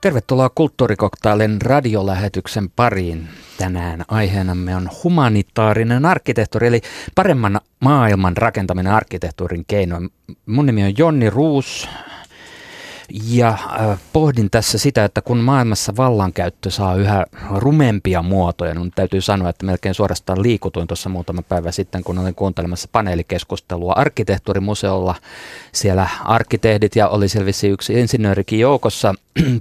Tervetuloa Kulttuurikoktailin radiolähetyksen pariin. Tänään aiheenamme on humanitaarinen arkkitehtuuri, eli paremman maailman rakentaminen arkkitehtuurin keinoin. Mun nimi on Jonni Roos ja pohdin tässä sitä, että kun maailmassa vallankäyttö saa yhä rumempia muotoja, niin täytyy sanoa, että melkein suorastaan liikutuin tuossa muutama päivä sitten, kun olin kuuntelemassa paneelikeskustelua arkkitehtuurimuseolla. Siellä arkkitehdit ja oli selvisi yksi insinöörikin joukossa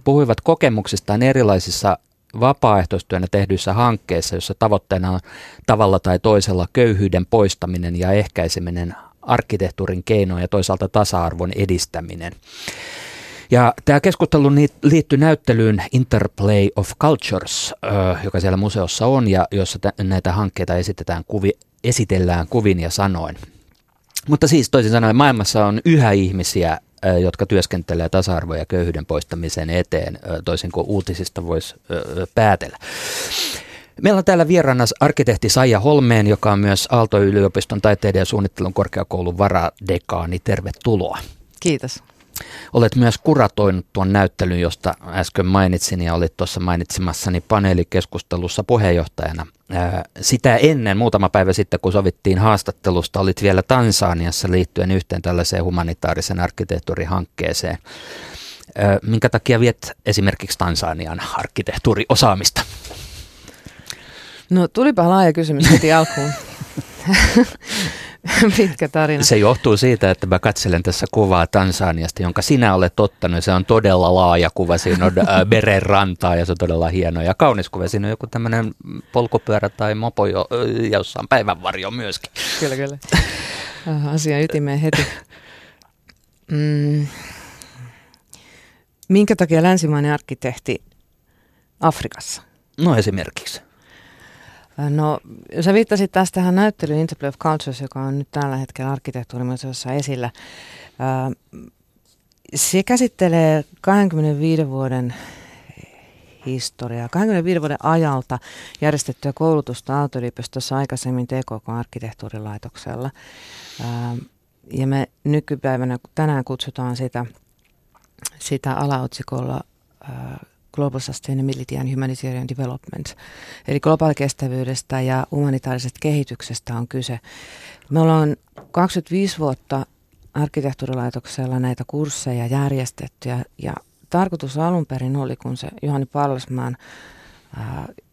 puhuivat kokemuksistaan erilaisissa vapaaehtoistyönä tehdyissä hankkeissa, jossa tavoitteena on tavalla tai toisella köyhyyden poistaminen ja ehkäiseminen arkkitehtuurin keinoin ja toisaalta tasa-arvon edistäminen. Ja tämä keskustelu liittyy näyttelyyn Interplay of Cultures, joka siellä museossa on ja jossa näitä hankkeita esitellään kuvin ja sanoin. Mutta siis toisin sanoen maailmassa on yhä ihmisiä, jotka työskentelee tasa-arvo- ja köyhyyden poistamisen eteen, toisin kuin uutisista voisi päätellä. Meillä on täällä vieraana arkkitehti Saija Hollmén, joka on myös Aalto-yliopiston taiteiden ja suunnittelun korkeakoulun varadekaani. Tervetuloa. Kiitos. Olet myös kuratoinut tuon näyttelyn, josta äsken mainitsin ja olit tuossa mainitsemassani paneelikeskustelussa puheenjohtajana. Sitä ennen, muutama päivä sitten, kun sovittiin haastattelusta, olit vielä Tansaniassa liittyen yhteen tällaiseen humanitaarisen arkkitehtuurihankkeeseen. Minkä takia viet esimerkiksi Tansanian arkkitehtuuriosaamista? No tulipa laaja kysymys heti alkuun. Pitkä tarina. Se johtuu siitä, että mä katselen tässä kuvaa Tansaniasta, jonka sinä olet ottanut. Se on todella laaja kuva. Siinä on meren rantaa ja se on todella hieno ja kaunis kuva. Siinä on joku tämmöinen polkupyörä tai mopo, jossa on päivänvarjo myöskin. Kyllä, kyllä. Asia ytimeen heti. Minkä takia länsimainen arkkitehti Afrikassa? No esimerkiksi. No, sä viittasit taas tähän näyttelyyn Interplay of Cultures, joka on nyt tällä hetkellä arkkitehtuurimuseossa esillä. Se käsittelee 25 vuoden historiaa, 25 vuoden ajalta järjestettyä koulutusta Aalto-yliopistossa aikaisemmin TKK-arkkitehtuurilaitoksella. Ja me nykypäivänä tänään kutsutaan sitä alaotsikolla Global Sustainability and Humanitarian Development. Eli globaalikestävyydestä ja humanitaarisesta kehityksestä on kyse. Me ollaan 25 vuotta arkkitehtuurilaitoksella näitä kursseja järjestetty. Ja tarkoitus alun perin oli, kun se Johanni Pallasmaan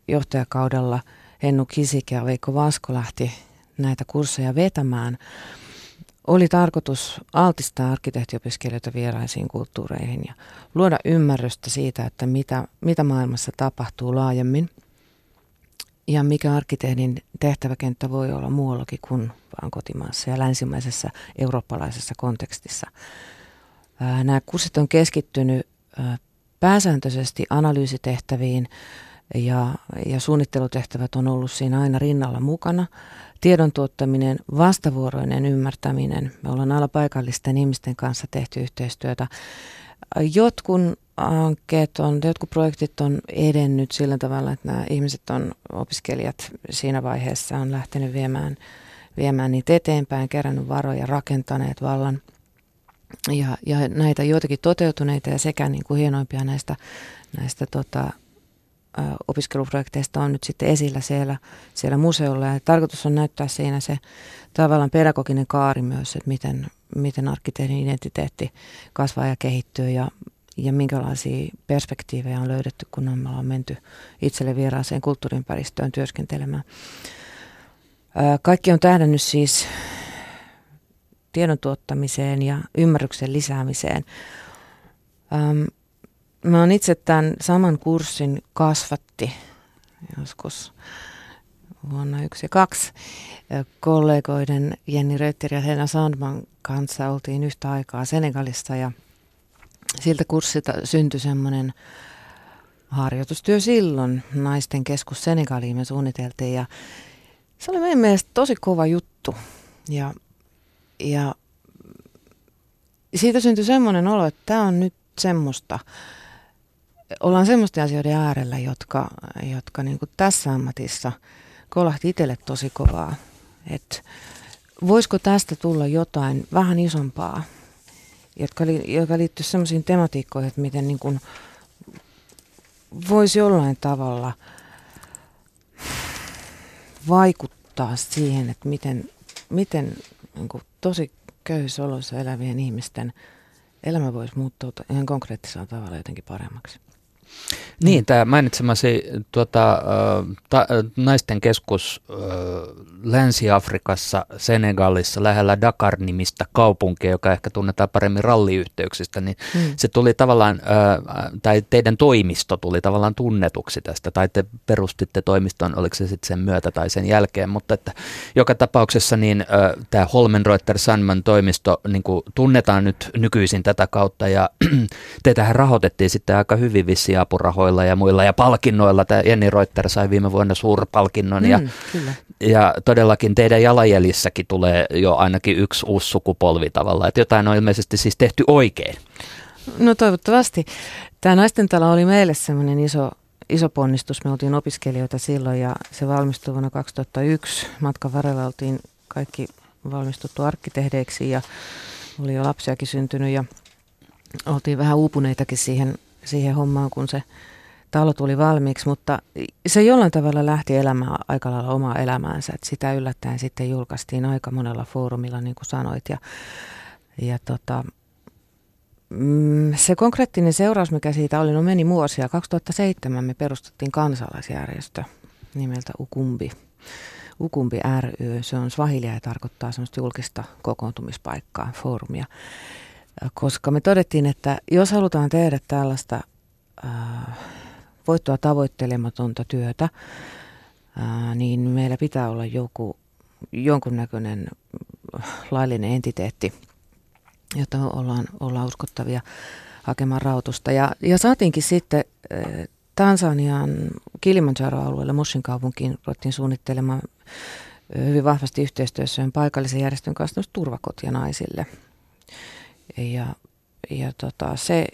johtajakaudella Hennu Kisik ja Veikko Vasko lähti näitä kursseja vetämään, oli tarkoitus altistaa arkkitehtiopiskelijoita vieraisiin kulttuureihin ja luoda ymmärrystä siitä, että mitä maailmassa tapahtuu laajemmin ja mikä arkkitehdin tehtäväkenttä voi olla muuallakin kuin vaan kotimaassa ja länsimaisessa eurooppalaisessa kontekstissa. Nämä kurssit on keskittynyt pääsääntöisesti analyysitehtäviin ja suunnittelutehtävät on ollut siinä aina rinnalla mukana. Tiedon tuottaminen, vastavuoroinen ymmärtäminen. Me ollaan alla paikallisten ihmisten kanssa tehty yhteistyötä. Jotkut projektit on edennyt sillä tavalla, että nämä ihmiset opiskelijat siinä vaiheessa on lähtenyt viemään niitä eteenpäin, kerännyt varoja, rakentaneet vallan. Ja näitä joitakin toteutuneita ja sekä niin kuin hienoimpia näistä opiskeluprojekteista on nyt sitten esillä siellä museolla ja tarkoitus on näyttää siinä se tavallaan pedagoginen kaari myös, että miten arkkitehdin identiteetti kasvaa ja kehittyy ja minkälaisia perspektiivejä on löydetty, kun me ollaan menty itselle vieraaseen kulttuuriympäristöön työskentelemään. Kaikki on tähdännyt siis tiedon tuottamiseen ja ymmärryksen lisäämiseen. Mä oon itse tämän saman kurssin kasvatti joskus vuonna 1992 kollegoiden Jenni Reutteri ja Helena Sandman kanssa oltiin yhtä aikaa Senegalissa ja siltä kurssilta syntyi semmoinen harjoitustyö silloin naisten keskus Senegaliin me suunniteltiin ja se oli meidän mielestä tosi kova juttu ja siitä syntyi semmoinen olo, että tämä on nyt semmoista. Ollaan semmoisten asioiden äärellä, jotka niin kuin tässä ammatissa kolahti itselle tosi kovaa. Et voisiko tästä tulla jotain vähän isompaa, joka liittyy sellaisiin tematiikkoihin, että miten niin kuin voisi jollain tavalla vaikuttaa siihen, että miten niin kuin tosi köyhissä oloissa elävien ihmisten elämä voisi muuttua ihan konkreettisella tavalla jotenkin paremmaksi. Niin, tämä mainitsemasi naisten keskus Länsi-Afrikassa, Senegalissa, lähellä Dakar-nimistä kaupunkia, joka ehkä tunnetaan paremmin ralliyhteyksistä, niin se tuli tavallaan, tai teidän toimisto tuli tavallaan tunnetuksi tästä, tai te perustitte toimiston, oliko se sitten sen myötä tai sen jälkeen, mutta että joka tapauksessa niin tämä Hollmén Reuter Sandman toimisto niin kuin tunnetaan nyt nykyisin tätä kautta, ja teitähän rahoitettiin sitten aika hyvin vissiin apurahoilla ja muilla ja palkinnoilla. Tämä Jenni Reutteri sai viime vuonna suurpalkinnon ja todellakin teidän jalanjäljissäkin tulee jo ainakin yksi uusi sukupolvi tavallaan, että jotain on ilmeisesti siis tehty oikein. No toivottavasti. Tämä naistentalo oli meille semmoinen iso ponnistus. Me oltiin opiskelijoita silloin ja se valmistui vuonna 2001. Matkan varrella oltiin kaikki valmistuttu arkkitehdeiksi ja oli jo lapsiakin syntynyt ja oltiin vähän uupuneitakin siihen hommaan, kun se talo tuli valmiiksi, mutta se jollain tavalla lähti elämään aika lailla omaa elämäänsä. Et sitä yllättäen sitten julkaistiin aika monella foorumilla, niin kuin sanoit. Se konkreettinen seuraus, mikä siitä oli, meni vuosia. 2007 me perustettiin kansalaisjärjestö nimeltä Ukumbi. Ukumbi ry, se on swahilia ja tarkoittaa semmoista julkista kokoontumispaikkaa, foorumia. Koska me todettiin, että jos halutaan tehdä tällaista voittoa tavoittelematonta työtä, niin meillä pitää olla jonkunnäköinen laillinen entiteetti, jotta ollaan uskottavia hakemaan rahoitusta. Ja saatiinkin sitten Tansanian Kilimanjaro-alueelle Mushin kaupunkiin ruvettiin suunnittelemaan hyvin vahvasti yhteistyössä paikallisen järjestön kanssa turvakotia naisille.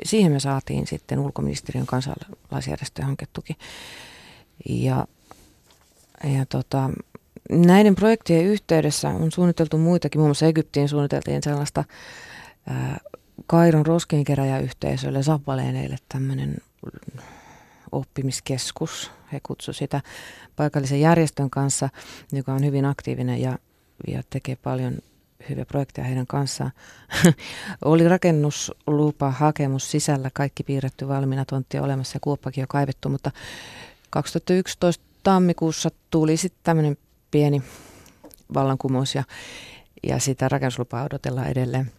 Siihen me saatiin sitten ulkoministeriön kansalaisjärjestöjen hanketuki. Näiden projektien yhteydessä on suunniteltu muitakin, muun muassa Egyptiin suunniteltiin sellaista Kairon roskinkeräjäyhteisölle, Zabaleeneille tämmöinen oppimiskeskus. He kutsuivat sitä paikallisen järjestön kanssa, joka on hyvin aktiivinen ja tekee paljon hyviä projekteja heidän kanssaan. Oli rakennuslupa, hakemus sisällä, kaikki piirretty valmiina, tonttia olemassa ja kuoppakin jo kaivettu, mutta 2011 tammikuussa tuli sitten tämmöinen pieni vallankumous ja sitä rakennuslupaa odotellaan edelleen.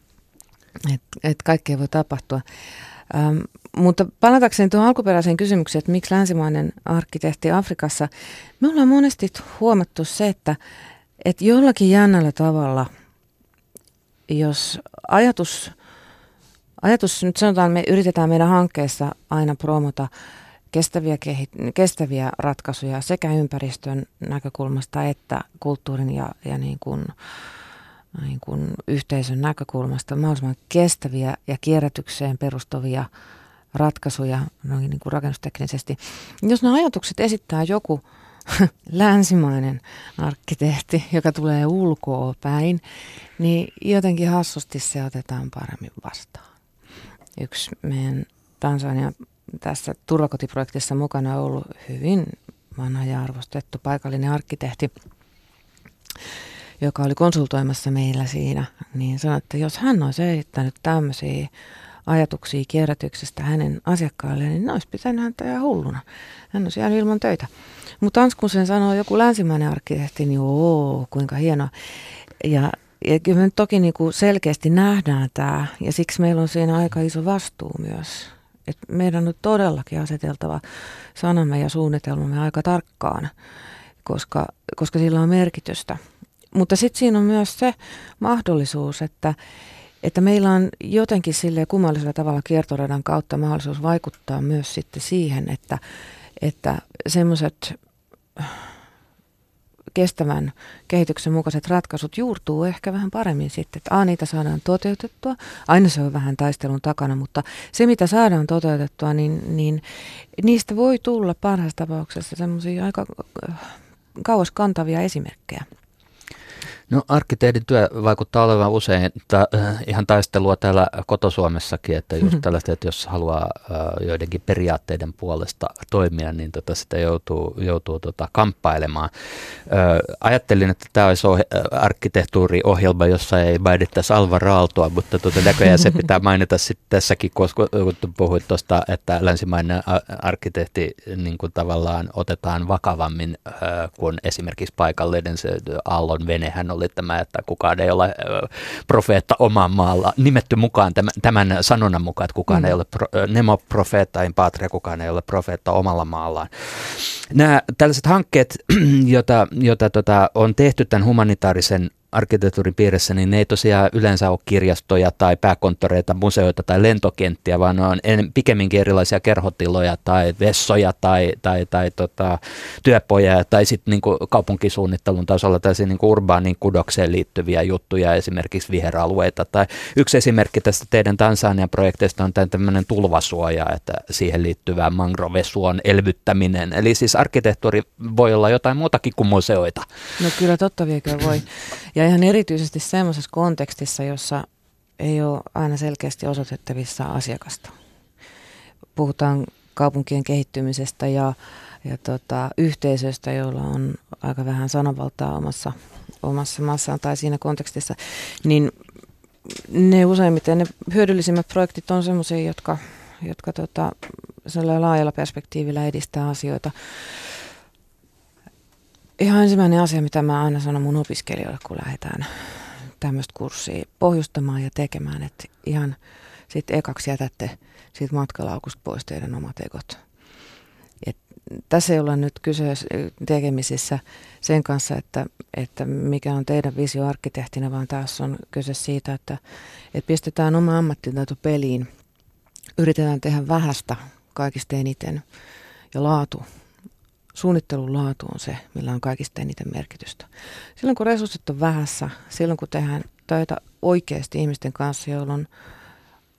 Et kaikkea voi tapahtua. Mutta palatakseni tuohon alkuperäiseen kysymykseen, että miksi länsimainen arkkitehti Afrikassa, me ollaan monesti huomattu se, että jollakin jännällä tavalla jos ajatus nyt sanotaan, me yritetään meidän hankkeessa aina promota kestäviä ratkaisuja sekä ympäristön näkökulmasta että kulttuurin ja niin kuin yhteisön näkökulmasta mahdollisimman kestäviä ja kierrätykseen perustuvia ratkaisuja niin kuin rakennusteknisesti. Jos nämä ajatukset esittää joku länsimainen arkkitehti, joka tulee ulkoa päin, niin jotenkin hassusti se otetaan paremmin vastaan. Yksi meidän Tansania tässä turvakotiprojektissa mukana ollut hyvin vanha ja arvostettu paikallinen arkkitehti, joka oli konsultoimassa meillä siinä, niin sanoi, että jos hän olisi esittänyt tämmöisiä ajatuksia kierrätyksestä hänen asiakkailleen, niin ne olisi pitänyt häntä ihan hulluna. Hän olisi jäänyt ilman töitä. Mutta kun sen sanoo joku länsimainen arkkitehti, niin ooo, kuinka hienoa. Ja kyllä me toki niinku selkeästi nähdään tämä, ja siksi meillä on siinä aika iso vastuu myös. Et meidän on todellakin aseteltava sanamme ja suunnitelmamme aika tarkkaan, koska sillä on merkitystä. Mutta sitten siinä on myös se mahdollisuus, että meillä on jotenkin silleen kummallisella tavalla kiertoradan kautta mahdollisuus vaikuttaa myös sitten siihen, että semmoiset kestävän kehityksen mukaiset ratkaisut juurtuu ehkä vähän paremmin sitten, että niitä saadaan toteutettua. Aina se on vähän taistelun takana, mutta se mitä saadaan toteutettua, niin niistä voi tulla parhaassa tapauksessa semmoisia aika kauas kantavia esimerkkejä? No, arkkitehdin työ vaikuttaa olevan usein ihan taistelua täällä kotosuomessakin, että just tällaista, että jos haluaa joidenkin periaatteiden puolesta toimia, niin sitä joutuu kamppailemaan. Ajattelin, että tämä olisi arkkitehtuuriohjelma, jossa ei mainittaisi Alvar Aaltoa, mutta näköjään se pitää mainita sitten tässäkin, koska kun puhuit tuosta, että länsimainen arkkitehti niin kuin tavallaan otetaan vakavammin kuin esimerkiksi paikallinen se Aallon venehän oli tämä, että kukaan ei ole profeetta oman maalla nimetty mukaan tämän sanonnan mukaan, että kukaan ei ole nemo profeetta in patria, kukaan ei ole profeetta omalla maallaan. Nämä tällaiset hankkeet, joita on tehty tämän humanitaarisen arkkitehtuurin piirissä, niin ne ei tosiaan yleensä ole kirjastoja tai pääkonttoreita, museoita tai lentokenttiä, vaan ne on pikemminkin erilaisia kerhotiloja tai vessoja tai työpoja tai sitten niinku kaupunkisuunnittelun tasolla tällaisia niinku urbaaniin kudokseen liittyviä juttuja, esimerkiksi viheralueita. Tai yksi esimerkki tästä teidän Tansanian projekteista on tämmöinen tulvasuoja, että siihen liittyvä mangrovesuon elvyttäminen. Eli siis arkkitehtuuri voi olla jotain muutakin kuin museoita. No kyllä totta viekö voi. Ja ihan erityisesti semmoisessa kontekstissa, jossa ei ole aina selkeästi osoitettavissa asiakasta. Puhutaan kaupunkien kehittymisestä ja yhteisöstä, jolla on aika vähän sananvaltaa omassa maassaan tai siinä kontekstissa. Niin ne useimmiten ne hyödyllisimmät projektit on semmoisia, jotka laajalla perspektiivillä edistää asioita. Ihan ensimmäinen asia, mitä mä aina sanon mun opiskelijoille, kun lähdetään tämmöistä kurssia pohjustamaan ja tekemään, että ihan sitten ekaksi jätätte siitä matkalaukusta pois teidän omat ekot. Et tässä ei olla nyt tekemisissä sen kanssa, että mikä on teidän visio arkkitehtinä, vaan taas on kyse siitä, että pistetään oma ammattitaito peliin, yritetään tehdä vähästä kaikista eniten ja laatu. Suunnittelun laatu on se, millä on kaikista eniten merkitystä. Silloin kun resurssit on vähässä, silloin kun tehdään töitä oikeasti ihmisten kanssa, joilla on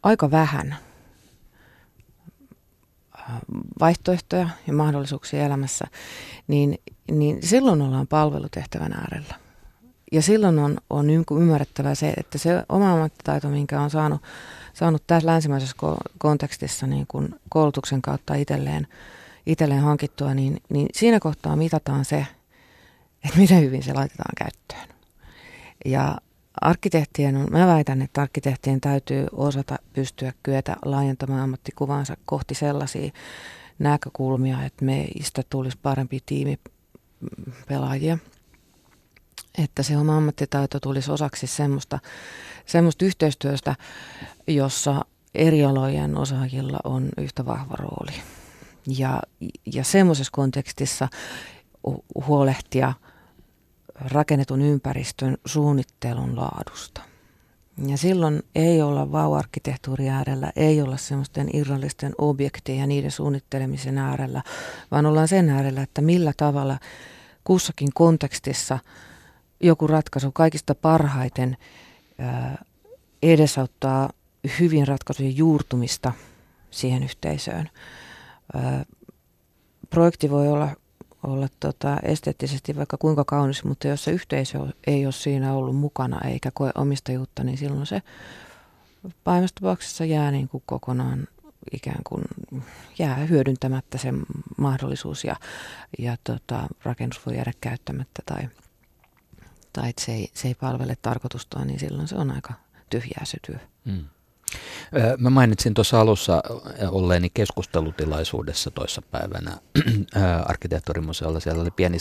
aika vähän vaihtoehtoja ja mahdollisuuksia elämässä, niin silloin ollaan palvelutehtävän äärellä. Ja silloin on ymmärrettävä se, että se oma ammattitaito, minkä on saanut tässä länsimaisessa kontekstissa niin kuin koulutuksen kautta itselleen hankittua, niin siinä kohtaa mitataan se, että miten hyvin se laitetaan käyttöön. Ja mä väitän, että arkkitehtien täytyy osata pystyä kyetä laajentamaan ammattikuvansa kohti sellaisia näkökulmia, että meistä tulisi parempi tiimipelaajia. Että se oma ammattitaito tulisi osaksi semmoista yhteistyöstä, jossa eri alojen osaajilla on yhtä vahva rooli. Ja semmoisessa kontekstissa huolehtia rakennetun ympäristön suunnittelun laadusta. Ja silloin ei olla vau-arkkitehtuuri äärellä, ei olla semmoisten irrallisten objektien ja niiden suunnittelemisen äärellä, vaan ollaan sen äärellä, että millä tavalla kussakin kontekstissa joku ratkaisu kaikista parhaiten edesauttaa hyvien ratkaisujen juurtumista siihen yhteisöön. Projekti voi olla esteettisesti vaikka kuinka kaunis, mutta jos se yhteisö ei ole siinä ollut mukana eikä koe omistajuutta, niin silloin se pahimmassa tapauksessa jää niin kuin kokonaan ikään kuin jää hyödyntämättä se mahdollisuus ja rakennus voi jäädä käyttämättä tai se ei palvele tarkoitustaan, niin silloin se on aika tyhjää se työ. Mm. Mä mainitsin tuossa alussa olleeni keskustelutilaisuudessa toissapäivänä arkkitehtuurimuseolla. Siellä oli pieni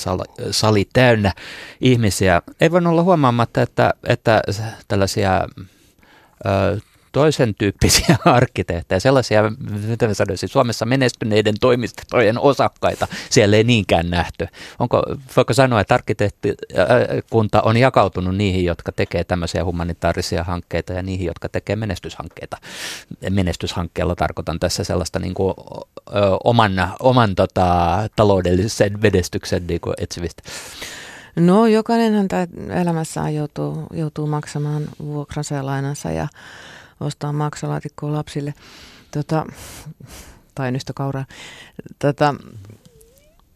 sali täynnä ihmisiä. Ei voinut olla huomaamatta, että tällaisia toisen tyyppisiä arkkitehtejä, sellaisia, mitä mä sanoisin, Suomessa menestyneiden toimistojen osakkaita, siellä ei niinkään nähty. Voiko sanoa, että arkkitehtikunta on jakautunut niihin, jotka tekee tämmöisiä humanitaarisia hankkeita ja niihin, jotka tekee menestyshankkeita? Menestyshankkeella tarkoitan tässä sellaista niin kuin, oman taloudellisen menestyksen niin kuin etsivistä. No, jokainenhan elämässään joutuu maksamaan vuokransa ja lainansa ja ostaa maksalaatikkoa lapsille tai nystokauraa.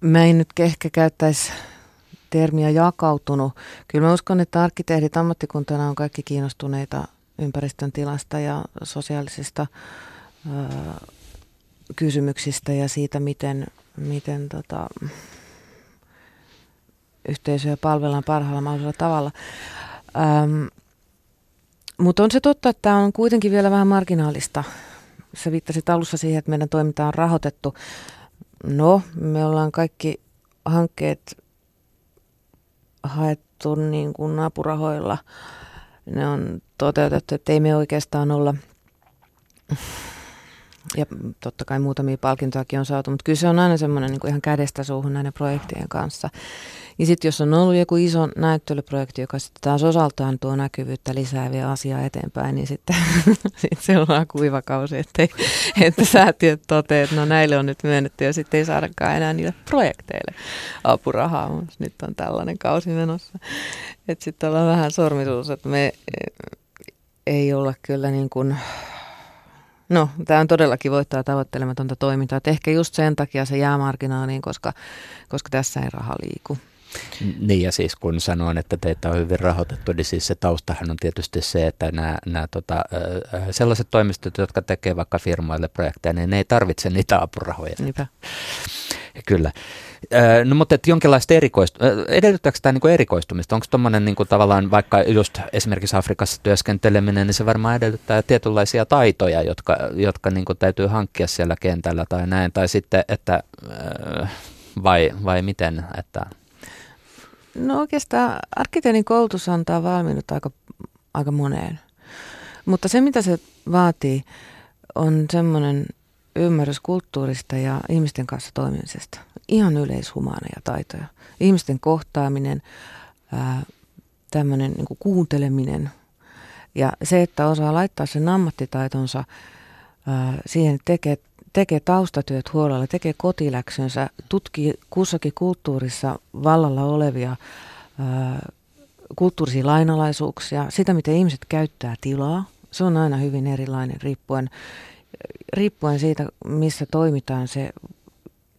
Mä en nyt ehkä käyttäisi termiä jakautunut. Kyllä mä uskon, että arkkitehdit ammattikuntana on kaikki kiinnostuneita ympäristön tilasta ja sosiaalisista kysymyksistä ja siitä, miten yhteisöjä palvellaan parhaalla mahdollisella tavalla. Mutta on se totta, että tämä on kuitenkin vielä vähän marginaalista. Sä viittasit alussa siihen, että meidän toiminta on rahoitettu. No, me ollaan kaikki hankkeet haettu niin kuin apurahoilla. Ne on toteutettu, että ei me oikeastaan olla. Ja totta kai muutamia palkintoakin on saatu, mutta kyllä se on aina semmoinen niin kuin ihan kädestä suuhun näiden projektien kanssa. Ja sitten jos on ollut joku iso näyttelyprojekti, joka sitten taas osaltaan tuo näkyvyyttä lisää vielä asiaa eteenpäin, niin sitten se on kuivakausi, että säätiöt toteaa, että no näille on nyt myönnetty ja sitten ei saadakaan enää niille projekteille apurahaa, mutta nyt on tällainen kausi menossa. Että sitten ollaan vähän sormisuus, että me ei olla kyllä niin kuin. No, tämä on todellakin voittaa tavoittelematonta toimintaa. Et ehkä just sen takia se jää marginaaliin, koska tässä ei raha liiku. Niin ja siis kun sanoin, että teitä on hyvin rahoitettu, niin siis se taustahan on tietysti se, että nämä sellaiset toimistot, jotka tekee vaikka firmoille projekteja, niin ne ei tarvitse niitä apurahoja. Niinpä. Kyllä. No mutta jonkinlaista edellyttääkö tämä niinku erikoistumista? Onko tuommoinen niinku tavallaan vaikka just esimerkiksi Afrikassa työskenteleminen, niin se varmaan edellyttää tietynlaisia taitoja, jotka niinku täytyy hankkia siellä kentällä tai näin, tai sitten, että vai miten? Että. No oikeastaan arkkitehdin koulutus antaa valmiudut aika moneen, mutta se mitä se vaatii on semmoinen ymmärrys kulttuurista ja ihmisten kanssa toimimisesta. Ihan yleishumaaneja taitoja. Ihmisten kohtaaminen, tämmöinen niin kuin kuunteleminen ja se, että osaa laittaa sen ammattitaitonsa siihen, että tekee taustatyöt huolella, tekee kotiläksönsä, tutkii kussakin kulttuurissa vallalla olevia kulttuurisia lainalaisuuksia, sitä, miten ihmiset käyttää tilaa. Se on aina hyvin erilainen riippuen siitä, missä toimitaan se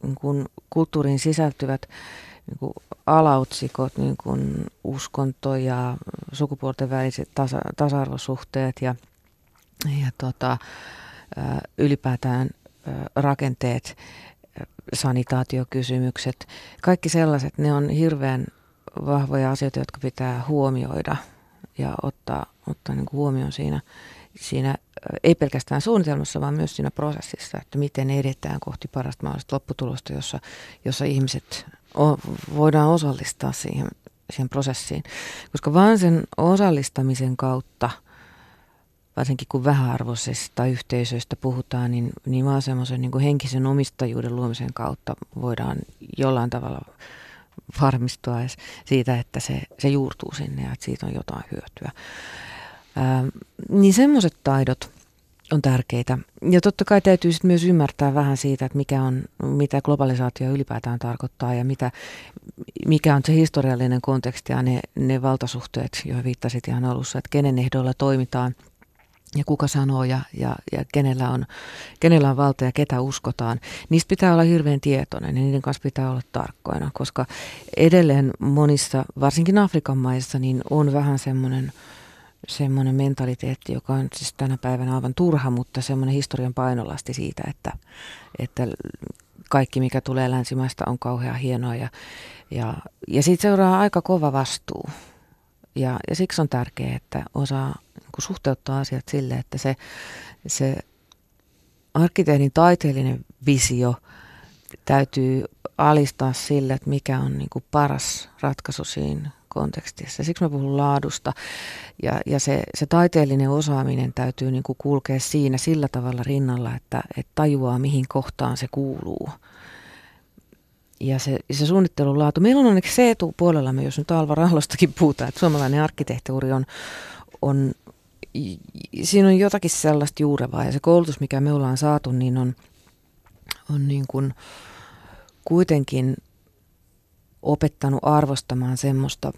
niin kuin kulttuuriin sisältyvät niin kuin alaotsikot, niin kuin uskonto ja sukupuolten väliset tasa-arvosuhteet ja ylipäätään rakenteet, sanitaatiokysymykset. Kaikki sellaiset, ne on hirveän vahvoja asioita, jotka pitää huomioida ja ottaa niin kuin huomioon siinä ei pelkästään suunnitelmassa, vaan myös siinä prosessissa, että miten edetään kohti parasta mahdollista lopputulosta, jossa ihmiset voidaan osallistaa siihen prosessiin. Koska vaan sen osallistamisen kautta, varsinkin kun vähäarvoisista yhteisöistä puhutaan, niin vaan semmoisen niin kuin henkisen omistajuuden luomisen kautta voidaan jollain tavalla varmistua siitä, että se juurtuu sinne ja että siitä on jotain hyötyä. Niin semmoiset taidot on tärkeitä. Ja totta kai täytyy sitten myös ymmärtää vähän siitä, että mitä globalisaatio ylipäätään tarkoittaa ja mikä on se historiallinen konteksti ja ne valtasuhteet, joihin viittasit ihan alussa, että kenen ehdoilla toimitaan ja kuka sanoo ja kenellä on valta ja ketä uskotaan. Niistä pitää olla hirveän tietoinen ja niiden kanssa pitää olla tarkkoina, koska edelleen monissa, varsinkin Afrikan maissa, niin on vähän semmoinen mentaliteetti, joka on siis tänä päivänä aivan turha, mutta semmoinen historian painolasti siitä, että kaikki mikä tulee länsimaista on kauhean hienoa ja siitä seuraa aika kova vastuu. Ja siksi on tärkeää, että osaa niin kuin suhteuttaa asiat sille, että se arkkitehdin taiteellinen visio täytyy alistaa sille, että mikä on niin kuin paras ratkaisu siinä kontekstissa. Siksi mä puhun laadusta ja se taiteellinen osaaminen täytyy niin kuin kulkea siinä sillä tavalla rinnalla, että tajuaa mihin kohtaan se kuuluu. Ja se suunnittelun laatu. Meillä on onneksi se etupuolella, me jos nyt Alvar Aalostakin puhutaan, että suomalainen arkkitehtuuri on siinä on jotakin sellaista juurevaa ja se koulutus, mikä me ollaan saatu, niin on niin kuin kuitenkin opettanut arvostamaan semmoista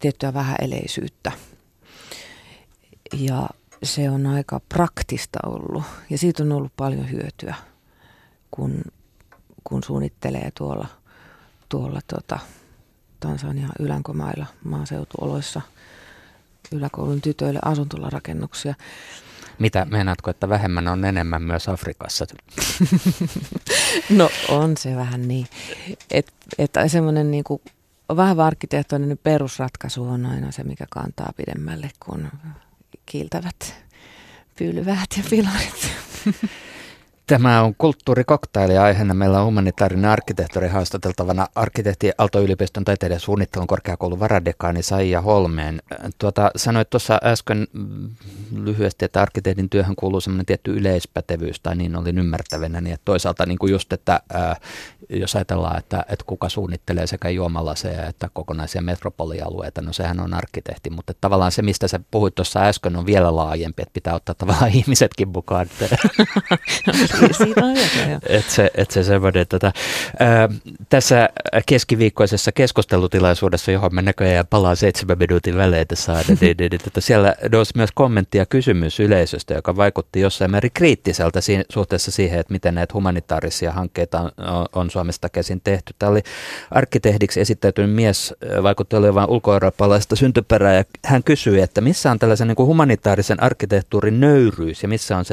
tiettyä vähäeleisyyttä. Ja se on aika praktista ollut. Ja siitä on ollut paljon hyötyä, kun suunnittelee tuolla Tansanian ylänkomailla maaseutuoloissa yläkoulun tytöille asuntolarakennuksia. Mitä meinaatko, että vähemmän on enemmän myös Afrikassa? No on se vähän niin. Että semmoinen niinku vahva arkkitehtoinen perusratkaisu on aina se, mikä kantaa pidemmälle kuin kiiltävät pylväät ja pilarit. Tämä on kulttuurikoktaili aiheena. Meillä on humanitaarinen arkkitehtori haastateltavana arkkitehti Aalto-yliopiston taiteiden ja suunnittelun korkeakoulun varadekaani Saija Hollmén. Sanoit tuossa äsken lyhyesti, että arkkitehdin työhön kuuluu semmoinen tietty yleispätevyys, tai niin olin ymmärtävänä, niin että toisaalta niin kuin just, että jos ajatellaan, että kuka suunnittelee sekä juomalaseja että kokonaisia metropolialueita, no sehän on arkkitehti, mutta tavallaan se, mistä sä puhuit tuossa äsken, on vielä laajempi, että pitää ottaa tavallaan ihmisetkin mukaan. Se semmoinen, tässä keskiviikkoisessa keskustelutilaisuudessa, johon mä näköjään palaan 7 minuutin väleitä saada, siellä nousi myös kommentti ja kysymys yleisöstä, joka vaikutti jossain määrin kriittiseltä suhteessa siihen, että miten näitä humanitaarisia hankkeita on Suomesta käsin tehty. Tämä oli arkkitehdiksi esittäytynyt mies, vaikutti olevan ulko-eurooppalaista syntyperää, ja hän kysyi, että missä on tällaisen niin kuin humanitaarisen arkkitehtuurin nöyryys ja missä on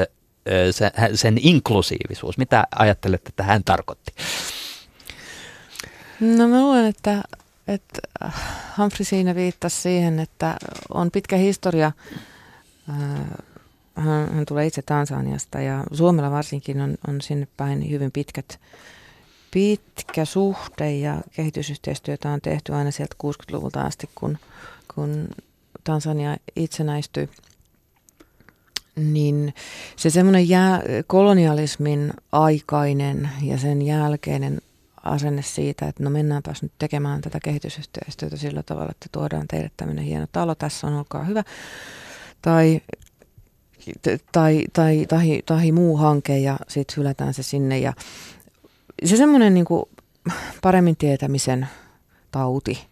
sen inklusiivisuus. Mitä ajattelette, että hän tarkoitti? No mä luulen, että Humphrey siinä viittasi siihen, että on pitkä historia. Hän tulee itse Tansaniasta ja Suomella varsinkin on sinne päin hyvin pitkä suhde ja kehitysyhteistyötä on tehty aina sieltä 60-luvulta asti, kun Tansania itsenäistyi. Niin se semmoinen kolonialismin aikainen ja sen jälkeinen asenne siitä, että no mennäänpäs nyt tekemään tätä kehitysyhteistyötä sillä tavalla, että tuodaan teille tämmöinen hieno talo, tässä on, olkaa hyvä, tai muu hanke ja sitten hylätään se sinne. Ja se semmoinen niinku paremmin tietämisen tauti,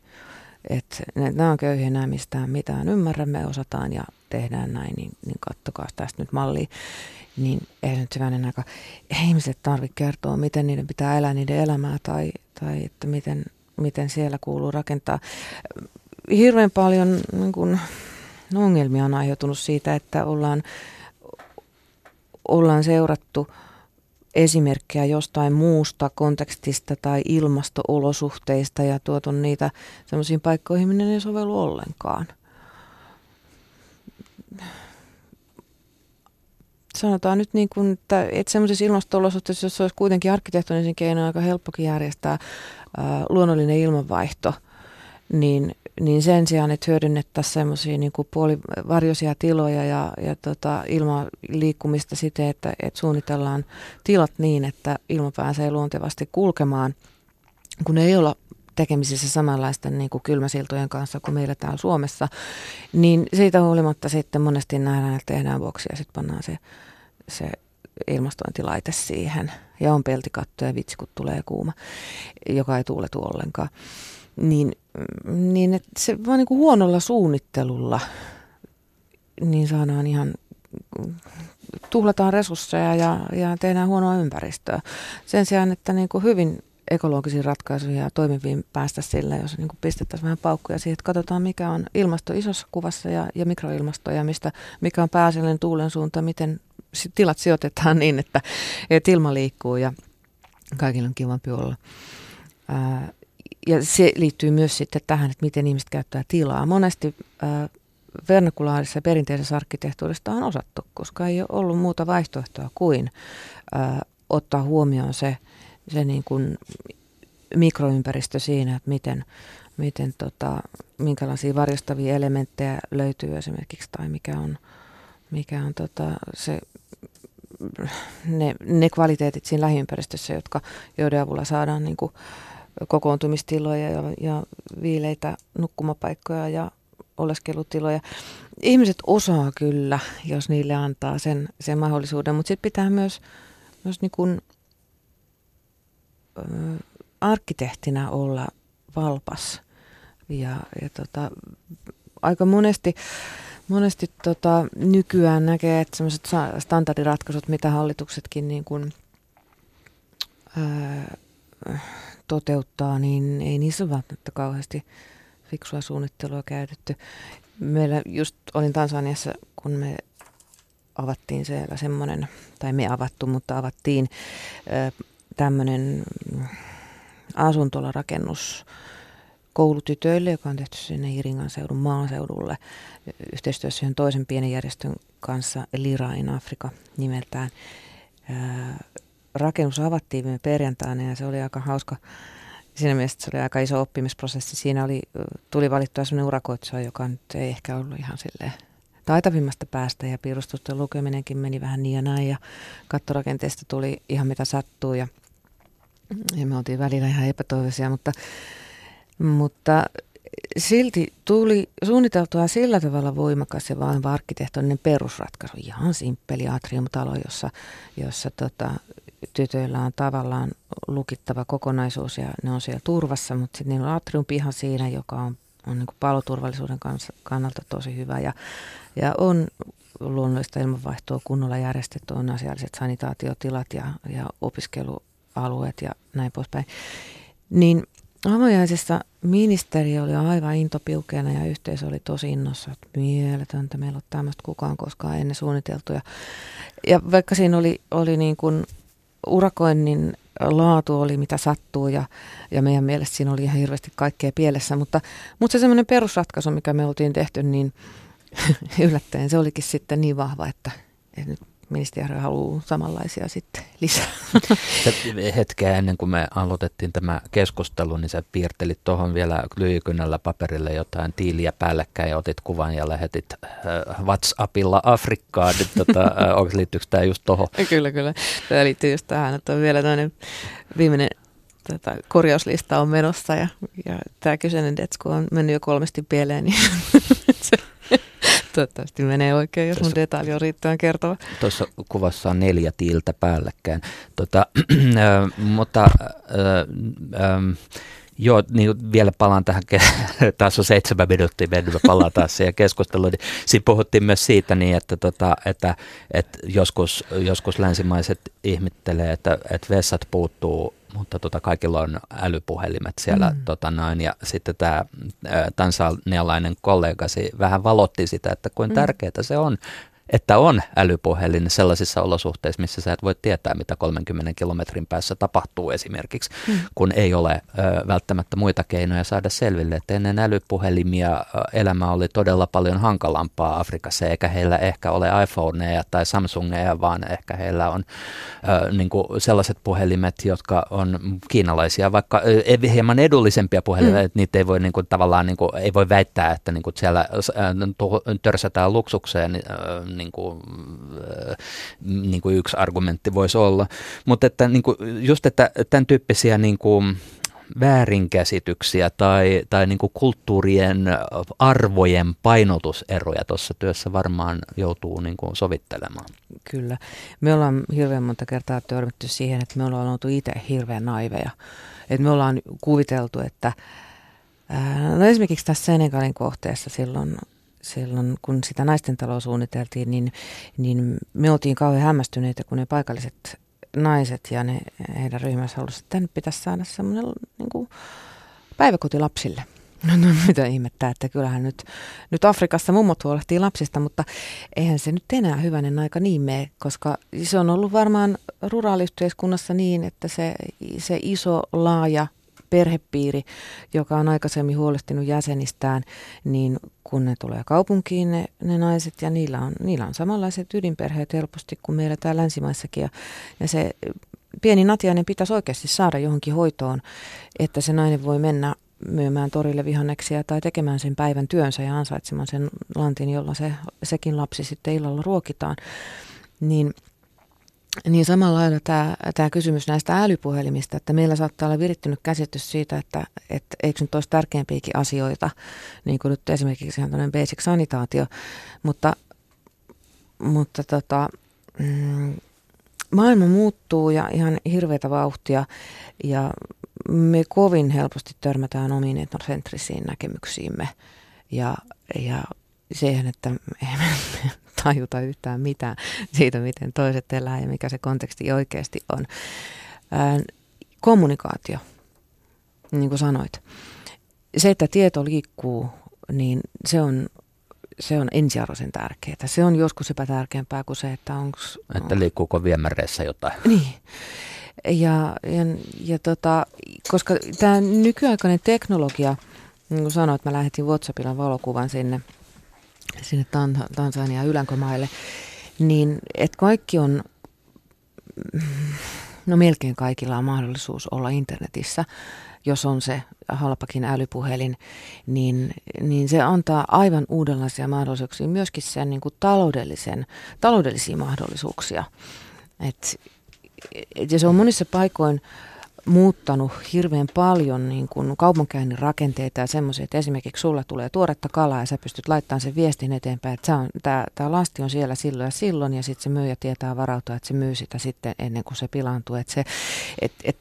että nämä on köyhiä, nämä mistään mitään ymmärrämme, osataan ja tehdään näin, niin kattokaa tästä nyt mallia. Niin ei nyt syvänen aika. Ihmiset tarvitse kertoa, miten niiden pitää elää niiden elämää tai että miten siellä kuuluu rakentaa. Hirveän paljon niin kun, ongelmia on aiheutunut siitä, että ollaan seurattu esimerkkejä jostain muusta kontekstista tai ilmasto-olosuhteista ja tuotu niitä semmoisiin paikkoihin, minne ei sovellu ollenkaan. Sanotaan nyt niin kuin, että semmoisessa ilmasto-olosuhteessa, jossa olisi kuitenkin arkkitehtonisen keinoin aika helppokin järjestää luonnollinen ilmanvaihto, niin sen sijaan, että hyödynnettäisiin semmoisia niin kuin puolivarjoisia tiloja ja ilmaliikkumista siten, että suunnitellaan tilat niin, että ilma pääsee luontevasti kulkemaan, kun ei olla tekemisissä samanlaisten niin kuin kylmäsiltojen kanssa kuin meillä täällä Suomessa, niin siitä huolimatta sitten monesti nähdään, että tehdään boksi ja sitten pannaan se ilmastointilaite siihen. Ja on peltikatto ja vitsi, kun tulee kuuma, joka ei tuuletu ollenkaan. Niin se vaan niin kuin huonolla suunnittelulla niin saadaan ihan, tuhlataan resursseja ja tehdään huonoa ympäristöä. Sen sijaan, että niin kuin hyvin ekologisiin ratkaisuihin ja toimiviin päästä sillä, jos niin pistettäisiin vähän paukkuja siihen, että katsotaan mikä on ilmasto isossa kuvassa ja mikroilmasto ja mikä on pääasiallinen tuulen suunta, miten tilat sijoitetaan niin, että ilma liikkuu ja kaikilla on kivampi olla. Ja se liittyy myös sitten tähän, että miten ihmiset käyttää tilaa. Monesti vernakulaarissa ja perinteisessä arkkitehtuurista on osattu, koska ei ole ollut muuta vaihtoehtoa kuin ottaa huomioon se niin kuin mikroympäristö siinä, että minkälaisia varjostavia elementtejä löytyy esimerkiksi, tai mikä on se, ne kvaliteetit siinä lähiympäristössä, joiden avulla saadaan niin kuin kokoontumistiloja ja viileitä nukkumapaikkoja ja oleskelutiloja. Ihmiset osaa kyllä, jos niille antaa sen mahdollisuuden, mutta sitten pitää myös niin kuin arkkitehtinä olla valpas ja aika monesti nykyään näkee, että sellaiset standardiratkaisut, mitä hallituksetkin niin kuin, toteuttaa, niin ei niissä välttämättä kauheasti fiksua suunnittelua käytetty. Meillä just olin Tansaniassa, kun me avattiin siellä semmoinen, tai me avattu, mutta avattiin tämmöinen asuntolarakennus koulutytöille, joka on tehty sinne Iringan seudun maaseudulle yhteistyössä toisen pienen järjestön kanssa, Lira in Afrika nimeltään. Rakennus avattiin viime perjantaina ja se oli aika hauska. Siinä mielessä se oli aika iso oppimisprosessi. Siinä tuli valittua sellainen urakoitsija, joka nyt ei ehkä ollut ihan silleen taitavimmasta päästä, ja piirustusten lukeminenkin meni vähän niin ja näin, ja kattorakenteesta tuli ihan mitä sattuu, ja me oltiin välillä ihan epätoivoisia, mutta silti tuli suunniteltua sillä tavalla voimakas ja vahva arkkitehtoninen perusratkaisu, ihan simppeli atriumtalo, jossa tytöillä on tavallaan lukittava kokonaisuus ja ne on siellä turvassa, mutta sitten niillä on atriumpiha siinä, joka on niin kuin paloturvallisuuden kannalta tosi hyvä, ja on luonnollista ilmanvaihtoa kunnolla järjestetty, on asialliset sanitaatiotilat ja opiskelualueet ja näin poispäin. Niin avajaisessa ministeri oli aivan intopiukeena ja yhteisö oli tosi innossa, että mieletöntä, meillä on tämmöistä kukaan koskaan ennen suunniteltu. Ja vaikka siinä oli niin kuin urakoinnin laatu oli mitä sattuu ja meidän mielestä siinä oli ihan hirveästi kaikkea pielessä, mutta se semmoinen perusratkaisu, mikä me oltiin tehty, niin yllättäen se olikin sitten niin vahva, että nyt ministeriö haluaa samanlaisia sitten lisää. Hetkeä ennen kuin me aloitettiin tämä keskustelu, niin sä piirtelit tuohon vielä lyijykynällä paperille jotain tiiliä päällekkäin ja otit kuvan ja lähetit WhatsAppilla Afrikkaan. Liittyykö tämä just tuohon? Kyllä. Tämä liittyy just tähän, että on vielä toinen viimeinen korjauslista on menossa ja tämä kyseinen detsku on mennyt jo 3 pieleen, niin toivottavasti menee oikein, jos mun detalji on riittävän kertova. Tuossa kuvassa on 4 tiiltä päällekkäin. Joo, niin vielä palaan tähän, taas on 7 minuuttia mennyt, me palataan siihen keskusteluun. Niin siinä puhuttiin myös siitä, niin, että joskus länsimaiset ihmittelee, että vessat puuttuu, mutta kaikilla on älypuhelimet siellä. Ja sitten tämä tansanialainen kollegasi vähän valotti sitä, että kuinka tärkeää se on, että on älypuhelin sellaisissa olosuhteissa, missä sä et voi tietää, mitä 30 kilometrin päässä tapahtuu esimerkiksi, kun ei ole välttämättä muita keinoja saada selville. Et ennen älypuhelimia elämä oli todella paljon hankalampaa Afrikassa, eikä heillä ehkä ole iPhoneja tai Samsungeja, vaan ehkä heillä on sellaiset puhelimet, jotka on kiinalaisia, vaikka hieman edullisempia puhelimia, että niitä ei voi ei voi väittää, että siellä törsätään luksukseen, niin kuin yksi argumentti voisi olla, mutta että että tämän tyyppisiä väärinkäsityksiä tai kulttuurien arvojen painotuseroja tuossa työssä varmaan joutuu sovittelemaan. Kyllä. Me ollaan hirveän monta kertaa törmätty siihen, että me ollaan oltu itse hirveän naiveja. Että me ollaan kuviteltu, että esimerkiksi tässä Senegalin kohteessa silloin kun sitä naisten taloa suunniteltiin, niin me oltiin kauhean hämmästyneitä, kun ne paikalliset naiset ja heidän ryhmänsä halusivat, että tänne pitäisi saada semmoinen päiväkoti lapsille. No mitä ihmettää, että kyllähän nyt Afrikassa mummot huolehtii lapsista, mutta eihän se nyt enää hyvänen aika niin mene, koska se on ollut varmaan ruraaliyhteiskunnassa niin, että se iso, laaja perhepiiri, joka on aikaisemmin huolehtinut jäsenistään, niin kun ne tulee kaupunkiin ne naiset ja niillä on samanlaiset ydinperheet helposti kuin meillä täällä länsimaissakin ja se pieni natiainen pitäisi oikeasti saada johonkin hoitoon, että se nainen voi mennä myymään torille vihanneksia tai tekemään sen päivän työnsä ja ansaitsemaan sen lantin, jolla sekin lapsi sitten illalla ruokitaan, niin samalla lailla tämä kysymys näistä älypuhelimista, että meillä saattaa olla virittynyt käsitys siitä, että eikö nyt olisi tärkeämpiäkin asioita, niin kuin nyt esimerkiksi ihan tämmöinen basic sanitaatio, mutta maailma muuttuu ja ihan hirveätä vauhtia ja me kovin helposti törmätään omiin etnosentrisiin näkemyksiimme ja siihen, että me tajuta yhtään mitään siitä, miten toiset elää ja mikä se konteksti oikeasti on. Kommunikaatio. niin kuin sanoit. Se, että tieto liikkuu, niin se on ensiarvoisen tärkeää. Se on joskus jopa tärkeämpää kuin se, että onko... Että liikkuuko viemäreissä jotain. Niin. Koska tämä nykyaikainen teknologia, niin kuin sanoit, mä lähetin WhatsAppilla valokuvan sinne Tansaniaan ylänkomaille, niin että kaikki on... No melkein kaikilla on mahdollisuus olla internetissä, jos on se halpakin älypuhelin, niin se antaa aivan uudenlaisia mahdollisuuksia, myöskin sen niin kuin taloudellisia mahdollisuuksia. Ja se on monissa paikoin muuttanut hirveän paljon niin kuin kaupankäynnin rakenteita ja semmoisia, että esimerkiksi sulla tulee tuoretta kalaa ja sä pystyt laittamaan sen viestin eteenpäin, että tämä lasti on siellä silloin ja sitten se myyjä tietää varautua, että se myy sitä sitten ennen kuin se pilaantuu. Että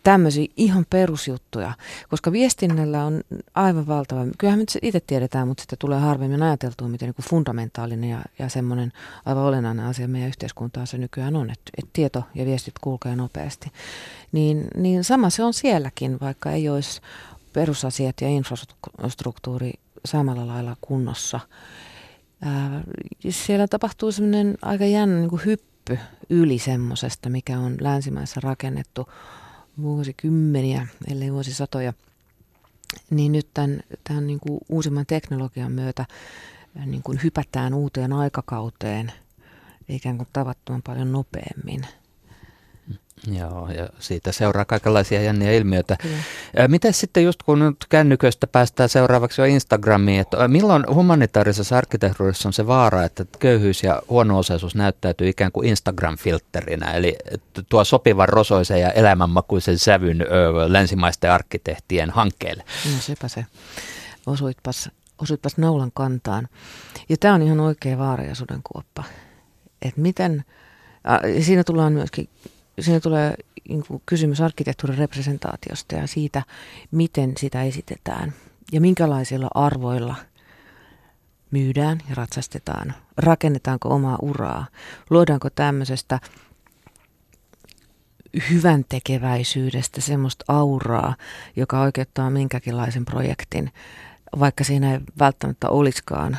tämmöisiä ihan perusjuttuja, koska viestinnällä on aivan valtava, kyllähän me itse tiedetään, mutta sitä tulee harvemmin ajateltua, miten niin kuin fundamentaalinen ja semmoinen aivan olennainen asia meidän yhteiskuntaan se nykyään on, että tieto ja viestit kulkee nopeasti. Niin sama se on sielläkin, vaikka ei olisi perusasiat ja infrastruktuuri samalla lailla kunnossa. Siellä tapahtuu semmoinen aika jännä niin kuin hyppy yli semmoisesta, mikä on länsimaissa rakennettu vuosikymmeniä, ellei vuosisatoja. Niin nyt tämän niin kuin uusimman teknologian myötä niin kuin hypätään uuteen aikakauteen ikään kuin tavattoman paljon nopeammin. Joo, ja siitä seuraa kaikenlaisia jänniä ilmiöitä. Miten sitten just kun nyt kännyköistä päästään seuraavaksi jo Instagramiin, että milloin humanitaarisessa arkkitehtuurissa on se vaara, että köyhyys ja huono-osaisuus näyttäytyy ikään kuin Instagram-filtterinä, eli tuo sopivan rosoisen ja elämänmakuisen sävyn länsimaisten arkkitehtien hankkeelle? No sepä se. Osuitpas naulan kantaan. Ja tämä on ihan oikea vaara ja sudenkuoppa. Että miten, siinä tullaan myöskin... Siinä tulee kysymys arkkitehtuurin representaatiosta ja siitä, miten sitä esitetään ja minkälaisilla arvoilla myydään ja ratsastetaan. Rakennetaanko omaa uraa? Luodaanko tämmöisestä hyvän tekeväisyydestä semmoista auraa, joka oikeuttaa minkäkinlaisen projektin, vaikka siinä ei välttämättä olisikaan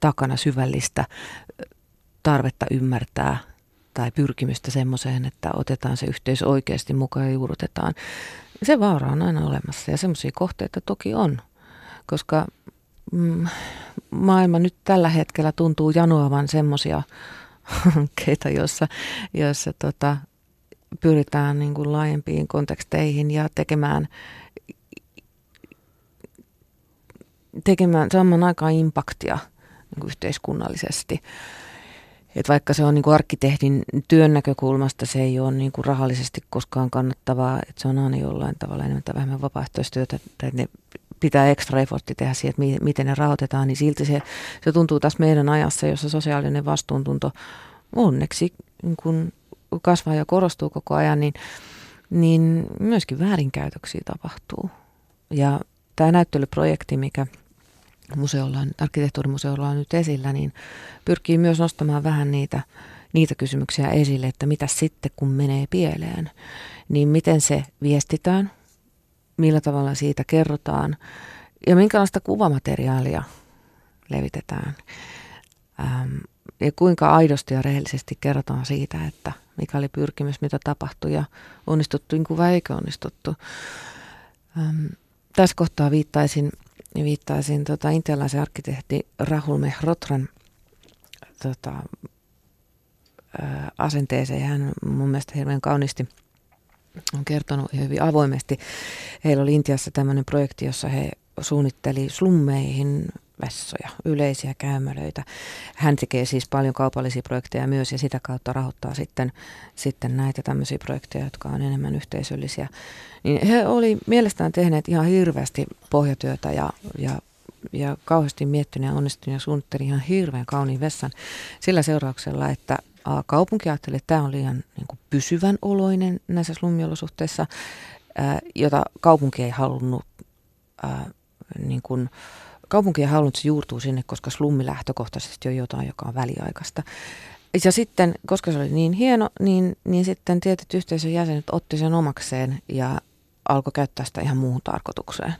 takana syvällistä tarvetta ymmärtää tai pyrkimystä semmoiseen, että otetaan se yhteys oikeasti mukaan ja juurrutetaan. Se vaara on aina olemassa ja semmoisia kohteita toki on, koska maailma nyt tällä hetkellä tuntuu janoavan semmoisia hankkeita, joissa pyritään niin kuin laajempiin konteksteihin ja tekemään saman aikaan impaktia niin kuin yhteiskunnallisesti. Et vaikka se on niinku arkkitehdin työn näkökulmasta, se ei ole niinku rahallisesti koskaan kannattavaa, että se on aina jollain tavalla enemmän tai vähemmän vapaaehtoistyötä, että ne pitää ekstra effortti tehdä siihen, että miten ne rahoitetaan, niin silti se tuntuu tässä meidän ajassa, jossa sosiaalinen vastuuntunto onneksi kun kasvaa ja korostuu koko ajan, niin myöskin väärinkäytöksiä tapahtuu. Ja tämä näyttelyprojekti, mikä arkkitehtuurimuseolla on nyt esillä, niin pyrkii myös nostamaan vähän niitä kysymyksiä esille, että mitä sitten kun menee pieleen, niin miten se viestitään, millä tavalla siitä kerrotaan ja minkälaista kuvamateriaalia levitetään ja kuinka aidosti ja rehellisesti kerrotaan siitä, että mikä oli pyrkimys, mitä tapahtui ja onnistuttu vai eikö onnistuttu. Tässä kohtaa viittaisin intialaisen arkkitehti Rahul Mehrotran asenteeseen. Hän mun mielestä hirveän kauniisti on kertonut hyvin avoimesti. Heillä oli Intiassa tämmöinen projekti, jossa he suunnitteli slummeihin vessoja, yleisiä käymälöitä. Hän tekee siis paljon kaupallisia projekteja myös ja sitä kautta rahoittaa sitten näitä tämmöisiä projekteja, jotka on enemmän yhteisöllisiä. Niin he oli mielestään tehneet ihan hirveästi pohjatyötä ja kauheasti miettinyt ja onnistunut ja suunnitteli ihan hirveän kauniin vessan sillä seurauksella, että kaupunki ajatteli, että tämä on liian niin kuin pysyvän oloinen näissä slummiolosuhteissa, jota kaupunki ei halunnut kaupunkien halunnut juurtuu sinne, koska slummi lähtökohtaisesti on jotain, joka on väliaikaista. Ja sitten, koska se oli niin hieno, niin sitten tietyt yhteisön jäsenet otti sen omakseen ja alkoi käyttää sitä ihan muuhun tarkoitukseen.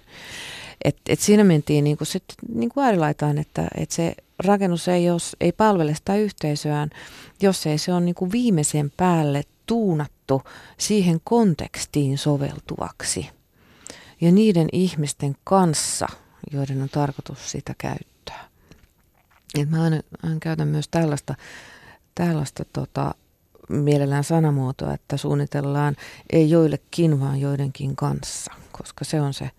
Et siinä mentiin niin kuin sitten niin kuin äärilaitaan, että se rakennus ei palvele sitä yhteisöään, jos ei se ole niin kuin viimeisen päälle tuunattu siihen kontekstiin soveltuvaksi ja niiden ihmisten kanssa, joiden on tarkoitus sitä käyttää. Et mä aina käytän myös tällaista mielellään sanamuotoa, että suunnitellaan ei joillekin, vaan joidenkin kanssa, koska se on se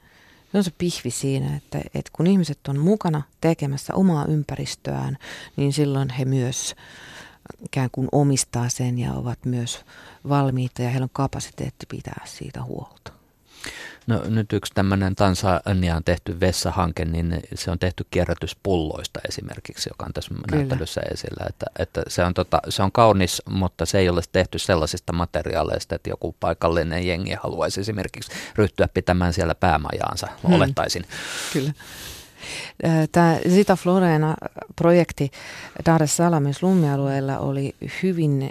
pihvi siinä, että kun ihmiset on mukana tekemässä omaa ympäristöään, niin silloin he myös ikään kuin omistaa sen ja ovat myös valmiita ja heillä on kapasiteetti pitää siitä huolta. No nyt yksi tämmöinen Tansaniaan tehty vessahanke, niin se on tehty kierrätyspulloista esimerkiksi, joka on tässä näyttelyssä esillä. Että se on kaunis, mutta se ei ole tehty sellaisista materiaaleista, että joku paikallinen jengi haluaisi esimerkiksi ryhtyä pitämään siellä päämajaansa, olettaisin. Kyllä. Tämä Zita Florena-projekti Dar es Salaamin slummialueella oli hyvin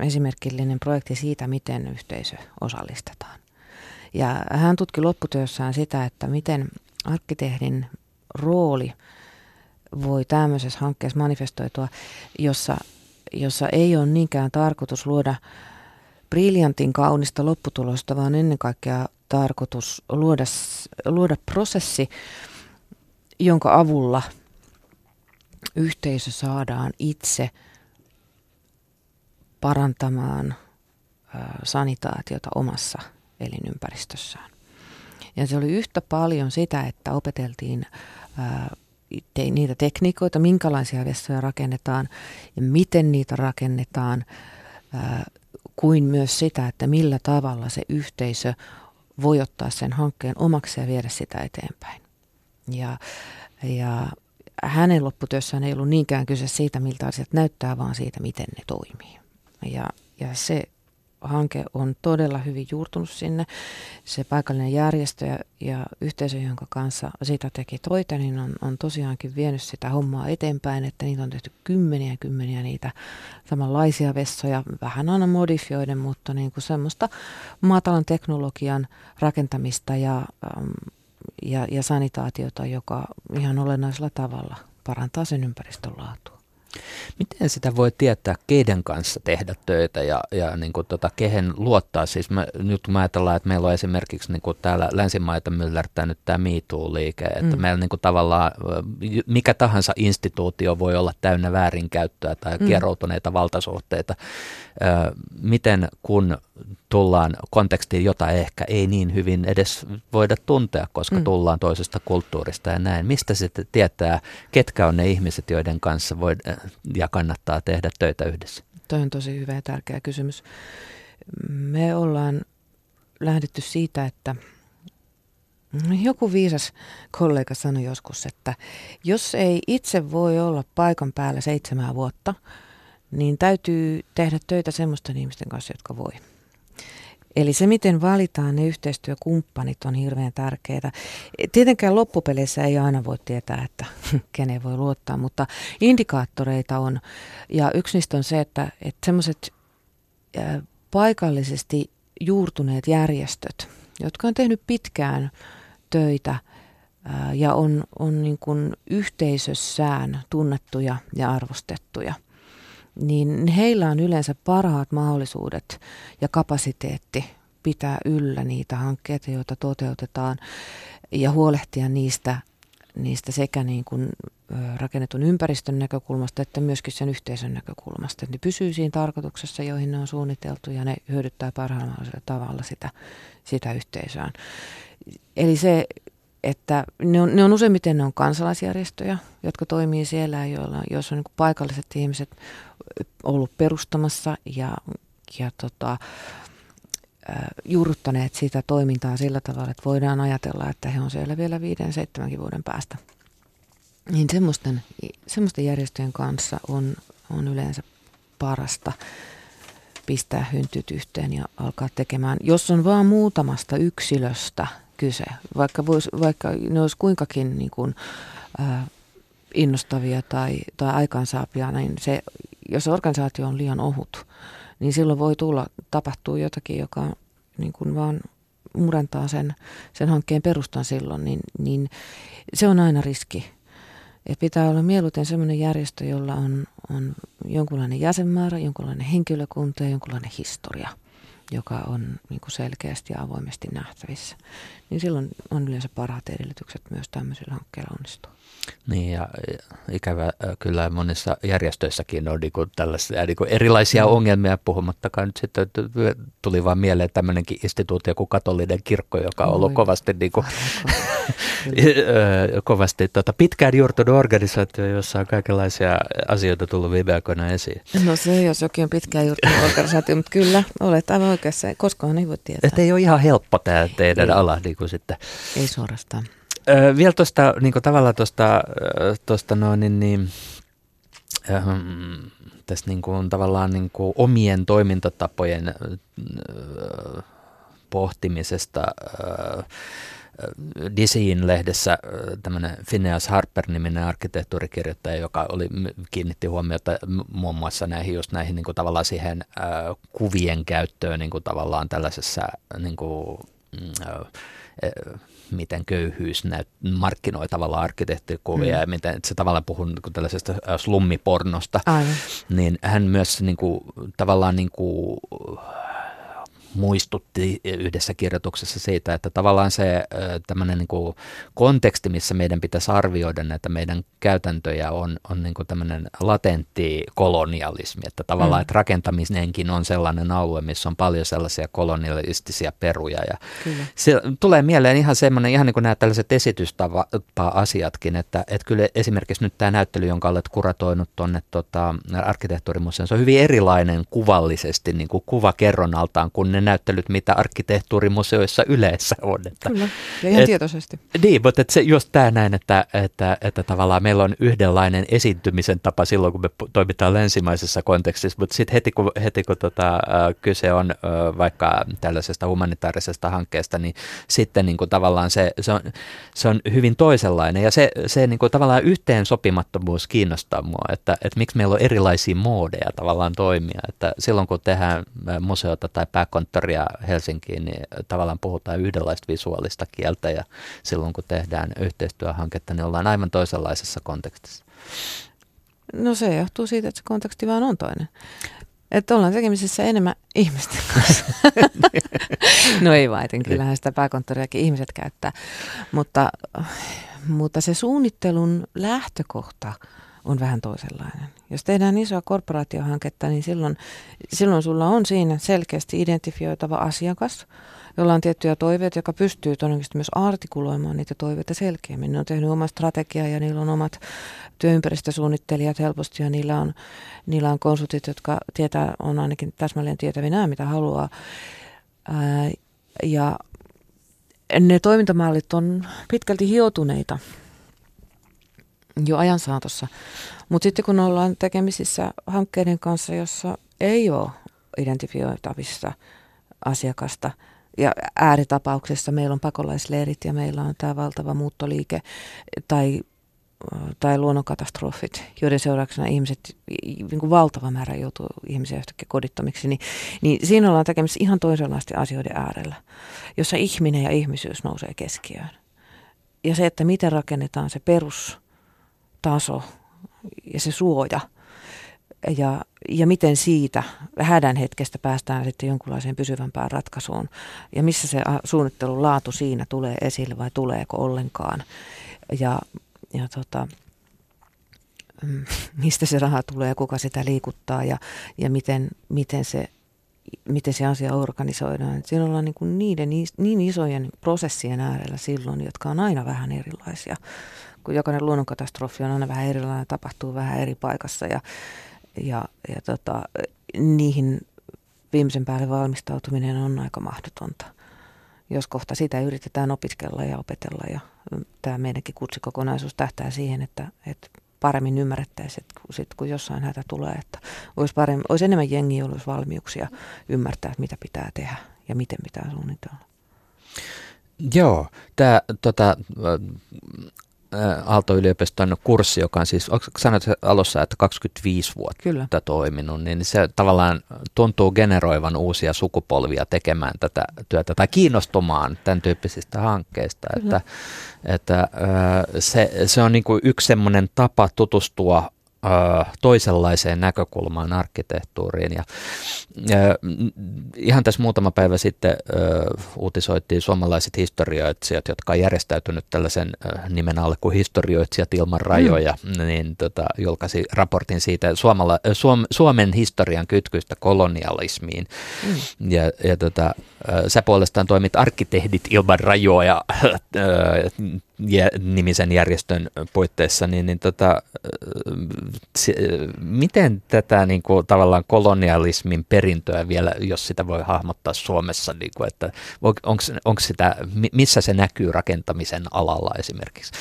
esimerkillinen projekti siitä, miten yhteisö osallistetaan. Ja hän tutki lopputyössään sitä, että miten arkkitehdin rooli voi tämmöisessä hankkeessa manifestoitua, jossa ei ole niinkään tarkoitus luoda briljantin kaunista lopputulosta, vaan ennen kaikkea tarkoitus luoda prosessi, jonka avulla yhteisö saadaan itse parantamaan sanitaatiota omassa elinympäristössään. Ja se oli yhtä paljon sitä, että opeteltiin niitä tekniikoita, minkälaisia vessoja rakennetaan ja miten niitä rakennetaan, kuin myös sitä, että millä tavalla se yhteisö voi ottaa sen hankkeen omaksi ja viedä sitä eteenpäin. Ja hänen lopputyössään ei ollut niinkään kyse siitä, miltä asiat näyttää, vaan siitä, miten ne toimii. Ja se hanke on todella hyvin juurtunut sinne. Se paikallinen järjestö ja yhteisö, jonka kanssa sitä teki toita, niin on tosiaankin vienyt sitä hommaa eteenpäin, että niitä on tehty kymmeniä niitä samanlaisia vessoja, vähän aina modifioiden, mutta niin kuin semmoista matalan teknologian rakentamista ja sanitaatiota, joka ihan olennaisella tavalla parantaa sen ympäristön laatua. Miten sitä voi tietää, keiden kanssa tehdä töitä ja niin kuin kehen luottaa? Siis nyt kun ajatellaan, että meillä on esimerkiksi niin kuin täällä länsimaita myllärtänyt tämä Me Too-liike, että meillä niin kuin tavallaan mikä tahansa instituutio voi olla täynnä väärinkäyttöä tai kieroutuneita valtasuhteita. Miten kun tullaan kontekstiin, jota ehkä ei niin hyvin edes voida tuntea, koska tullaan toisesta kulttuurista ja näin. Mistä sitten tietää, ketkä on ne ihmiset, joiden kanssa voi ja kannattaa tehdä töitä yhdessä? Tuo on tosi hyvä ja tärkeä kysymys. Me ollaan lähdetty siitä, että joku viisas kollega sanoi joskus, että jos ei itse voi olla paikan päällä 7 vuotta, niin täytyy tehdä töitä semmoisten ihmisten kanssa, jotka voi. Eli se, miten valitaan ne yhteistyökumppanit, on hirveän tärkeää. Tietenkään loppupeleissä ei aina voi tietää, että kenen voi luottaa, mutta indikaattoreita on. Ja yksi niistä on se, että semmoiset paikallisesti juurtuneet järjestöt, jotka on tehnyt pitkään töitä ja on niin kuin yhteisössään tunnettuja ja arvostettuja, niin heillä on yleensä parhaat mahdollisuudet ja kapasiteetti pitää yllä niitä hankkeita, joita toteutetaan, ja huolehtia niistä sekä niin kuin rakennetun ympäristön näkökulmasta että myöskin sen yhteisön näkökulmasta. Ne pysyy siinä tarkoituksessa, joihin ne on suunniteltu, ja ne hyödyttää parhaalla mahdollisella tavalla sitä yhteisöä. Eli se, että ne on useimmiten ne on kansalaisjärjestöjä, jotka toimii siellä, joissa on niin kuin paikalliset ihmiset ollut perustamassa ja juurruttaneet sitä toimintaa sillä tavalla, että voidaan ajatella, että he on siellä vielä 5-7 vuoden päästä. Niin semmoisten järjestöjen kanssa on yleensä parasta pistää hyntyt yhteen ja alkaa tekemään, jos on vaan muutamasta yksilöstä kyse, vaikka ne olisi kuinkakin niin kuin, innostavia tai aikaansaapia, niin se, jos organisaatio on liian ohut, niin silloin voi tapahtua jotakin, joka niin kuin vaan murentaa sen hankkeen perustan silloin, niin se on aina riski. Et pitää olla mieluiten sellainen järjestö, jolla on jonkunlainen jäsenmäärä, jonkunlainen henkilökunta ja jonkunlainen historia, joka on niin kuin selkeästi ja avoimesti nähtävissä. Niin silloin on yleensä parhaat edellytykset myös tämmöisillä hankkeilla onnistua. Niin, ja ikävä kyllä monissa järjestöissäkin on niin kuin tällaisia niin kuin erilaisia ongelmia, puhumattakaan nyt sitten tuli vaan mieleen tämmöinenkin instituutio kuin katolinen kirkko, joka on ollut kovasti, niin kuin, kovasti pitkään juurtunut organisaatio, jossa on kaikenlaisia asioita tullut viime aikoina esiin. No se, jos jokin on pitkään juurtunut organisaatio, mutta kyllä olet aivan oikeassa, koskaan ei voi tietää. Että ei ole ihan helppo tämä teidän ala. Niin kuin sitten. Ei suorastaan. Vielä tuosta niin tavallaan tuosta tässä niin kuin, tavallaan niin kuin omien toimintatapojen pohtimisesta Dezeen-lehdessä tämmöinen Phineas Harper-niminen arkkitehtuurikirjoittaja, joka kiinnitti huomiota muun muassa näihin niin kuin, tavallaan siihen kuvien käyttöön niin kuin, tavallaan tällaisessa niin kuin, miten köyhyys markkinoi tavallaan arkkitehtikuvia ja miten se tavallaan puhun tällaisesta slummipornosta, niin hän myös niin kuin, tavallaan niin kuin, muistutti yhdessä kirjoituksessa siitä, että tavallaan se tämmöinen niin kuin konteksti, missä meidän pitäisi arvioida näitä meidän käytäntöjä on niin kuin tämmöinen latentti kolonialismi, että tavallaan että rakentamisenkin on sellainen alue, missä on paljon sellaisia kolonialistisia peruja ja se tulee mieleen ihan semmoinen, ihan niin kuin nämä tällaiset esitystapa-asiatkin, että kyllä esimerkiksi nyt tämä näyttely, jonka olet kuratoinut tuonne arkkitehtuurimuseoon, se on hyvin erilainen kuvallisesti niin kuin kuvakerronaltaan kuin ne näyttelyt, mitä arkkitehtuurimuseoissa yleensä on. Kyllä, ja ihan tietoisesti. Niin, mutta se, jos tämä näin, että tavallaan meillä on yhdenlainen esiintymisen tapa silloin, kun me toimitaan länsimaisessa kontekstissa, mutta sitten heti kun kyse on vaikka tällaisesta humanitaarisesta hankkeesta, niin sitten niin kuin tavallaan se on hyvin toisenlainen, ja se niin kuin tavallaan yhteensopimattomuus kiinnostaa mua, että miksi meillä on erilaisia moodeja tavallaan toimia, että silloin kun tehdään museota tai pääkonttoria Helsinkiin, niin tavallaan puhutaan yhdenlaista visuaalista kieltä ja silloin kun tehdään yhteistyöhanketta, niin ollaan aivan toisenlaisessa kontekstissa. No se johtuu siitä, että se konteksti vaan on toinen. Että ollaan tekemisessä enemmän ihmisten kanssa. No ei vaan, kyllähän sitä pääkonttoriakin ihmiset käyttää. Mutta se suunnittelun lähtökohta on vähän toisenlainen. Jos tehdään isoa korporaatiohanketta, niin silloin sulla on siinä selkeästi identifioitava asiakas, jolla on tiettyjä toiveita, joka pystyy todennäköisesti myös artikuloimaan niitä toiveita selkeämmin. Ne on tehnyt omaa strategiaa ja niillä on omat työympäristösuunnittelijat helposti ja niillä on konsultit, jotka on ainakin täsmälleen tietävinä, mitä haluaa. Ja ne toimintamallit on pitkälti hiotuneita jo ajan saatossa. Mutta sitten kun ollaan tekemisissä hankkeiden kanssa, jossa ei ole identifioitavissa asiakasta ja ääritapauksessa meillä on pakolaisleirit ja meillä on tämä valtava muuttoliike tai luonnonkatastrofit, joiden seurauksena ihmiset, niin kuin valtava määrä joutuu ihmisiä yhtäkkiä kodittomiksi, niin siinä ollaan tekemisissä ihan toisenlaisten asioiden äärellä, jossa ihminen ja ihmisyys nousee keskiöön. Ja se, että miten rakennetaan se perustaso ja se suoja ja miten siitä hädän hetkestä päästään sitten jonkunlaiseen pysyvämpään ratkaisuun ja missä se suunnittelun laatu siinä tulee esille vai tuleeko ollenkaan ja mistä se raha tulee ja kuka sitä liikuttaa ja miten se asia organisoidaan. Siinä ollaan niin isojen prosessien äärellä silloin, jotka on aina vähän erilaisia. Kun jokainen luonnonkatastrofi on aina vähän erilainen, tapahtuu vähän eri paikassa ja niihin viimeisen päälle valmistautuminen on aika mahdotonta. Jos kohta sitä yritetään opiskella ja opetella ja tämä meidänkin kutsikokonaisuus tähtää siihen, että paremmin ymmärrettäisiin, että kun jossain hätä tulee, että olisi enemmän jengiä, jolla olisi valmiuksia ymmärtää, että mitä pitää tehdä ja miten pitää suunnitella. Joo, tämä Aalto-yliopiston kurssi, joka on siis, sanoit alussa, että 25 vuotta Kyllä. toiminut, niin se tavallaan tuntuu generoivan uusia sukupolvia tekemään tätä työtä tai kiinnostumaan tämän tyyppisistä hankkeista. Että se on niin kuin yksi semmoinen tapa tutustua toisenlaiseen näkökulmaan arkkitehtuuriin. Ja ihan tässä muutama päivä sitten uutisoitiin suomalaiset historioitsijat, jotka on järjestäytynyt tällaisen nimen alle kuin Historioitsijat ilman rajoja, niin julkaisi raportin siitä Suomen historian kytkystä kolonialismiin. Ja sä puolestaan toimit Arkkitehdit ilman rajoja nimisen järjestön puitteissa, miten tätä niin kuin, tavallaan kolonialismin perintöä vielä, jos sitä voi hahmottaa Suomessa, niin kuin, että onko sitä, missä se näkyy rakentamisen alalla esimerkiksi?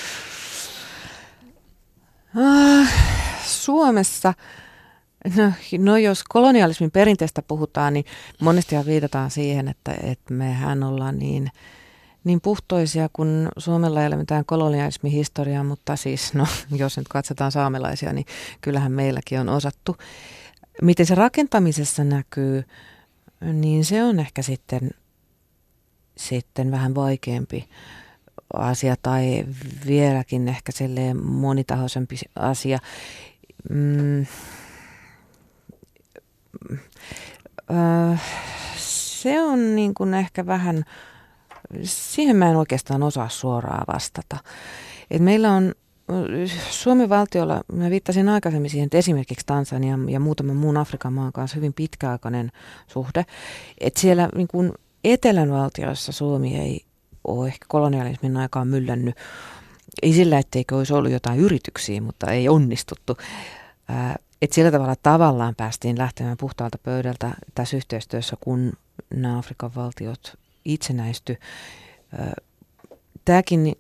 Suomessa, no jos kolonialismin perinteestä puhutaan, niin monestihan viitataan siihen, että mehän ollaan niin puhtoisia, kun Suomella ei ole mitään kolonialismihistoriaa, mutta siis, no, jos nyt katsotaan saamelaisia, niin kyllähän meilläkin on osattu. Miten se rakentamisessa näkyy, niin se on ehkä sitten vähän vaikeampi asia tai vieläkin ehkä silleen monitahoisempi asia. Se on niin kuin ehkä vähän... Siihen mä en oikeastaan osaa suoraan vastata. Et meillä on Suomen valtiolla, mä viittasin aikaisemmin siihen, että esimerkiksi Tansanian ja muutaman muun Afrikan maan kanssa hyvin pitkäaikainen suhde. Et siellä niin kun etelän valtioissa Suomi ei ole ehkä kolonialismin aikaan myllännyt. Ei sillä, etteikö olisi ollut jotain yrityksiä, mutta ei onnistuttu. Et sillä tavalla tavallaan päästiin lähtemään puhtaalta pöydältä tässä yhteistyössä, kun nämä Afrikan valtiot itsenäisty. Tämäkin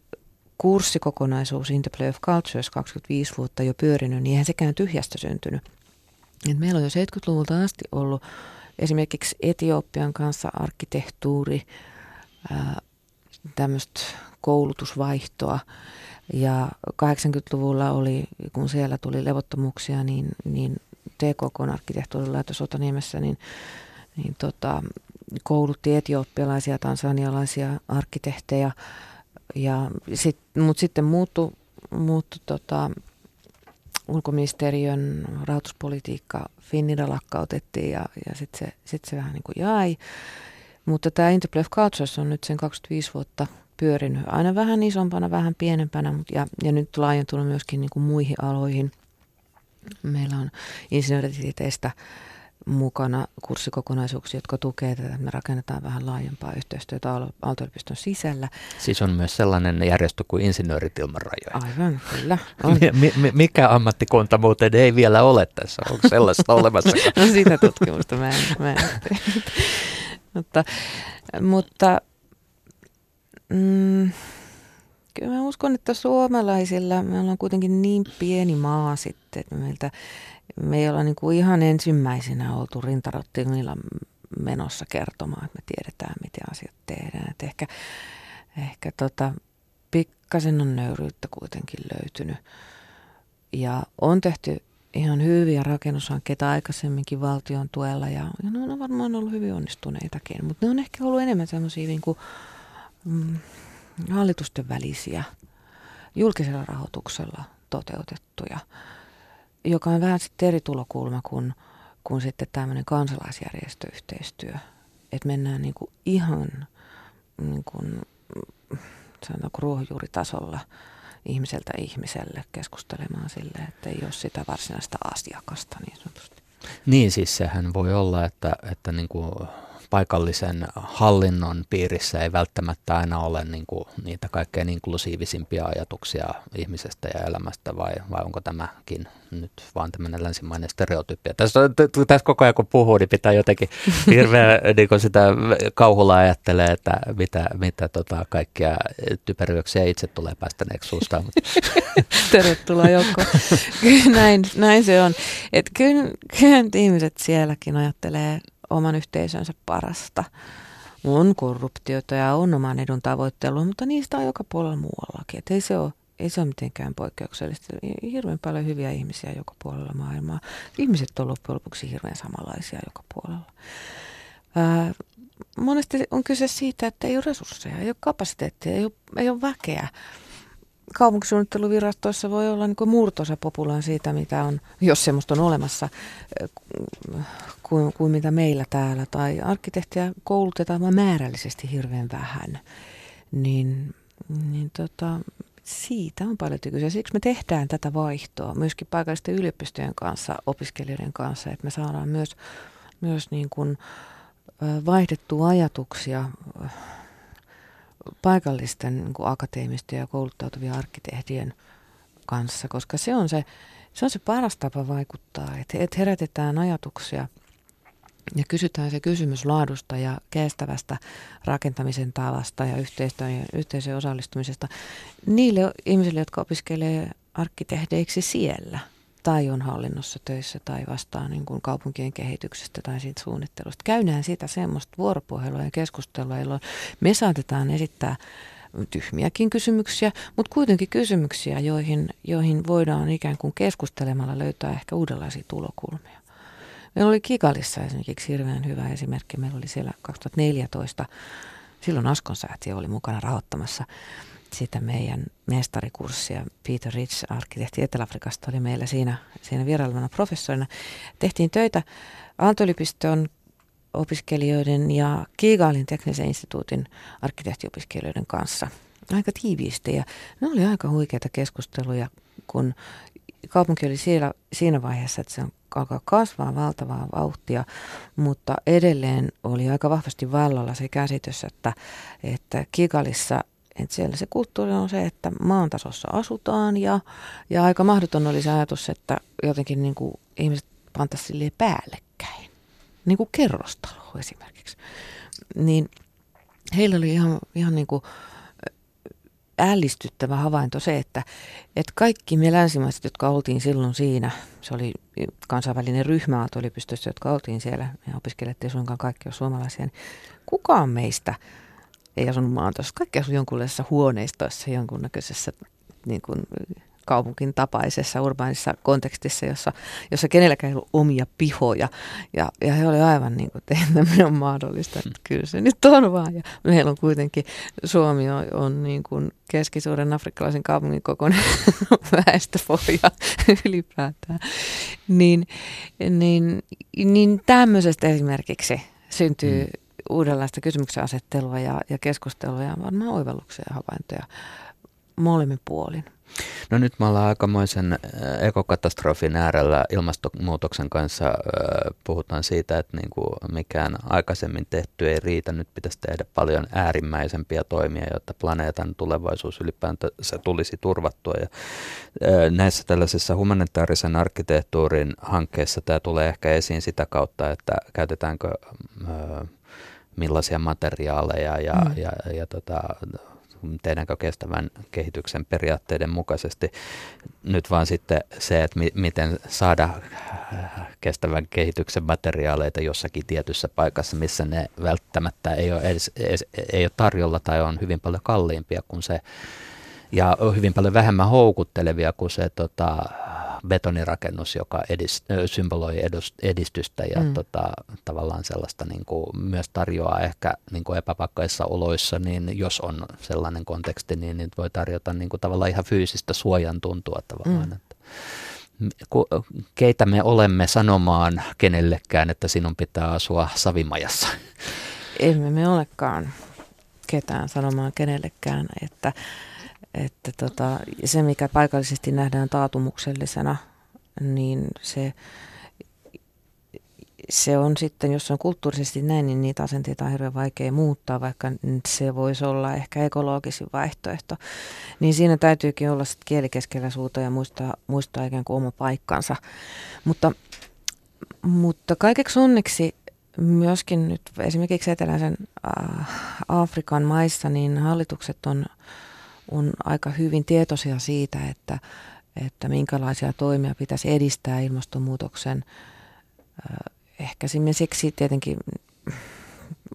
kurssikokonaisuus Interplay of Cultures 25 vuotta jo pyörinyt, niin eihän sekään tyhjästä syntynyt. Et meillä on jo 70-luvulta asti ollut esimerkiksi Etiopian kanssa arkkitehtuuri, tämmöistä koulutusvaihtoa ja 80-luvulla oli, kun siellä tuli levottomuuksia, niin TKK-arkkitehtuurilaitos Otaniemessä, niin koulutti etiopialaisia, tansanialaisia arkkitehtejä, mutta sitten muuttui ulkoministeriön rahoituspolitiikka, Finnida lakkautettiin ja sitten se vähän niin kuin jäi. Mutta tämä Interplay of Cultures on nyt sen 25 vuotta pyörinyt, aina vähän isompana, vähän pienempänä, ja nyt laajentunut myöskin niin kuin muihin aloihin. Meillä on insinööritieteistä mukana kurssikokonaisuuksia, jotka tukevat tätä, että me rakennetaan vähän laajempaa yhteistyötä Aalto-yliopiston sisällä. Siis on myös sellainen järjestö kuin Insinöörit ilman rajoja. Aivan, kyllä. Mikä ammattikunta muuten ei vielä ole tässä? Onko sellaista olemassa? No sitä tutkimusta mä en tehnyt. Mutta kyllä mä uskon, että suomalaisilla me ollaan kuitenkin niin pieni maa sitten, että me ei olla niin kuin ihan ensimmäisenä oltu rintarottimilla menossa kertomaan, että me tiedetään, miten asiat tehdään. Et ehkä pikkasen on nöyryyttä kuitenkin löytynyt. Ja on tehty ihan hyviä rakennushankkeita aikaisemminkin valtion tuella, ja ne on varmaan ollut hyvin onnistuneitakin. Mutta ne on ehkä ollut enemmän sellaisia niin kuin, hallitusten välisiä, julkisella rahoituksella toteutettuja, joka on vähän sitten eri tulokulma kuin sitten tämmöinen kansalaisjärjestöyhteistyö. Että mennään niin kuin ihan niin kuin, sanotaanko ruohonjuuritasolla ihmiseltä ihmiselle keskustelemaan sille, että ei ole sitä varsinaista asiakasta niin sanotusti. Niin siis sehän voi olla, että niin kuin paikallisen hallinnon piirissä ei välttämättä aina ole niin kuin niitä kaikkein inklusiivisimpia ajatuksia ihmisestä ja elämästä, vai onko tämäkin nyt vaan tämmöinen länsimainen stereotypia? Tässä koko ajan kun puhuu, niin pitää jotenkin hirveän niin sitä kauhulla ajattelee, että mitä kaikkia typeryyksiä itse tulee päästäneeksi suustaan. Tervetuloa joukkoon. Näin se on. Että kyllä ihmiset sielläkin ajattelee oman yhteisönsä parasta. On korruptiota ja on oman edun tavoittelua, mutta niistä on joka puolella muuallakin. Et ei se ole Ei se ole mitenkään poikkeuksellista. Hirveän paljon hyviä ihmisiä joka puolella maailmaa. Ihmiset on loppujen lopuksi hirveän samanlaisia joka puolella. Monesti on kyse siitä, että ei ole resursseja, ei ole kapasiteettia, ei ole väkeä. Kaupunkisuunnitteluvirastoissa voi olla niin kuin murtosa populaan siitä, mitä on, jos semmoista on olemassa, kuin mitä meillä täällä. Tai arkkitehtiä koulutetaan vaan määrällisesti hirveän vähän. Siitä on paljon tykyisiä. Siksi me tehdään tätä vaihtoa myöskin paikallisten yliopistojen kanssa, opiskelijoiden kanssa, että me saadaan myös niin kuin vaihdettua ajatuksia paikallisten niin kuin akateemisten ja kouluttautuvien arkkitehtien kanssa, koska se on se paras tapa vaikuttaa, että herätetään ajatuksia ja kysytään se kysymys laadusta ja kestävästä rakentamisen tavasta ja yhteisön osallistumisesta niille ihmisille, jotka opiskelee arkkitehdeiksi siellä tai on hallinnossa töissä tai vastaa niin kuin kaupunkien kehityksestä tai siitä suunnittelusta. Käydään siitä semmoista vuoropuhelua ja keskustelua, jolloin me saatetaan esittää tyhmiäkin kysymyksiä, mutta kuitenkin kysymyksiä, joihin voidaan ikään kuin keskustelemalla löytää ehkä uudenlaisia tulokulmia. Meillä oli Kigalissa esimerkiksi hirveän hyvä esimerkki. Meillä oli siellä 2014, silloin Askon säätiö oli mukana rahoittamassa sitä meidän mestarikurssia. Peter Rich, arkkitehti Etelä-Afrikasta, oli meillä siinä vierailevana professorina. Tehtiin töitä Aalto-yliopiston opiskelijoiden ja Kigalin teknisen instituutin arkkitehtiopiskelijoiden kanssa. Aika tiiviisti ja ne oli aika huikeita keskusteluja, kun kaupunki oli siinä vaiheessa, että se alkaa kasvaa valtavaa vauhtia, mutta edelleen oli aika vahvasti vallalla se käsitys, että Kigalissa, että siellä se kulttuuri on se, että maantasossa asutaan ja aika mahdoton oli se ajatus, että jotenkin niin kuin ihmiset pantaisiin silleen päällekkäin, niin kuin kerrostalo esimerkiksi. Niin heillä oli ihan niin kuin ällistyttävä havainto se, että kaikki me länsimaiset, jotka oltiin silloin siinä, se oli kansainvälinen ryhmä Aalto-yliopistossa, jotka oltiin siellä, me opiskelettiin suinkaan kaikki on suomalaisia, niin kukaan meistä ei asunut maantossa. Kaikki asui jonkunlaisessa huoneistoissa, jonkunnäköisessä niin kuin kaupunkin tapaisessa urbaanissa kontekstissa, jossa kenelläkään ei ollut omia pihoja. Ja he olivat aivan niin kuin, että tämmöinen on mahdollista, että kyllä se nyt on vaan. Ja meillä on kuitenkin, Suomi on niin kuin keskisuuren afrikkalaisen kaupungin kokoinen väestöpohja ylipäätään. Niin tämmöisestä esimerkiksi syntyy uudenlaista kysymyksen asettelua ja keskustelua ja varmaan oivalluksia ja havaintoja molemmin puolin. No nyt me ollaan aikamoisen ekokatastrofin äärellä ilmastonmuutoksen kanssa. Puhutaan siitä, että niin kuin mikään aikaisemmin tehty ei riitä. Nyt pitäisi tehdä paljon äärimmäisempiä toimia, jotta planeetan tulevaisuus ylipäätänsä tulisi turvattua. Ja näissä tällaisissa humanitaarisen arkkitehtuurin hankkeissa tämä tulee ehkä esiin sitä kautta, että käytetäänkö millaisia materiaaleja tehdäänkö kestävän kehityksen periaatteiden mukaisesti. Nyt vaan sitten se, että miten saada kestävän kehityksen materiaaleita jossakin tietyssä paikassa, missä ne välttämättä ei ole tarjolla tai on hyvin paljon kalliimpia kuin se ja hyvin paljon vähemmän houkuttelevia kuin se betonirakennus, joka symboloi edistystä ja tavallaan sellaista niin kuin myös tarjoaa ehkä niin kuin epävakaissa oloissa, niin jos on sellainen konteksti, niin voi tarjota niin kuin tavallaan ihan fyysistä suojan tuntua tavallaan. Keitä me olemme sanomaan kenellekään, että sinun pitää asua savimajassa? Emme me olekaan ketään sanomaan kenellekään, että se, mikä paikallisesti nähdään taatumuksellisena, niin se on sitten, jos on kulttuurisesti näin, niin niitä asenteita on hirveän vaikea muuttaa, vaikka se voisi olla ehkä ekologisin vaihtoehto. Niin siinä täytyykin olla sitten kielikeskellä suuta ja muistaa ikään kuin oma paikkansa. Mutta kaikeksi onneksi myöskin nyt esimerkiksi eteläisen Afrikan maissa, niin hallitukset on aika hyvin tietoisia siitä, että minkälaisia toimia pitäisi edistää ilmastonmuutoksen ehkäisemiseksi. Tietenkin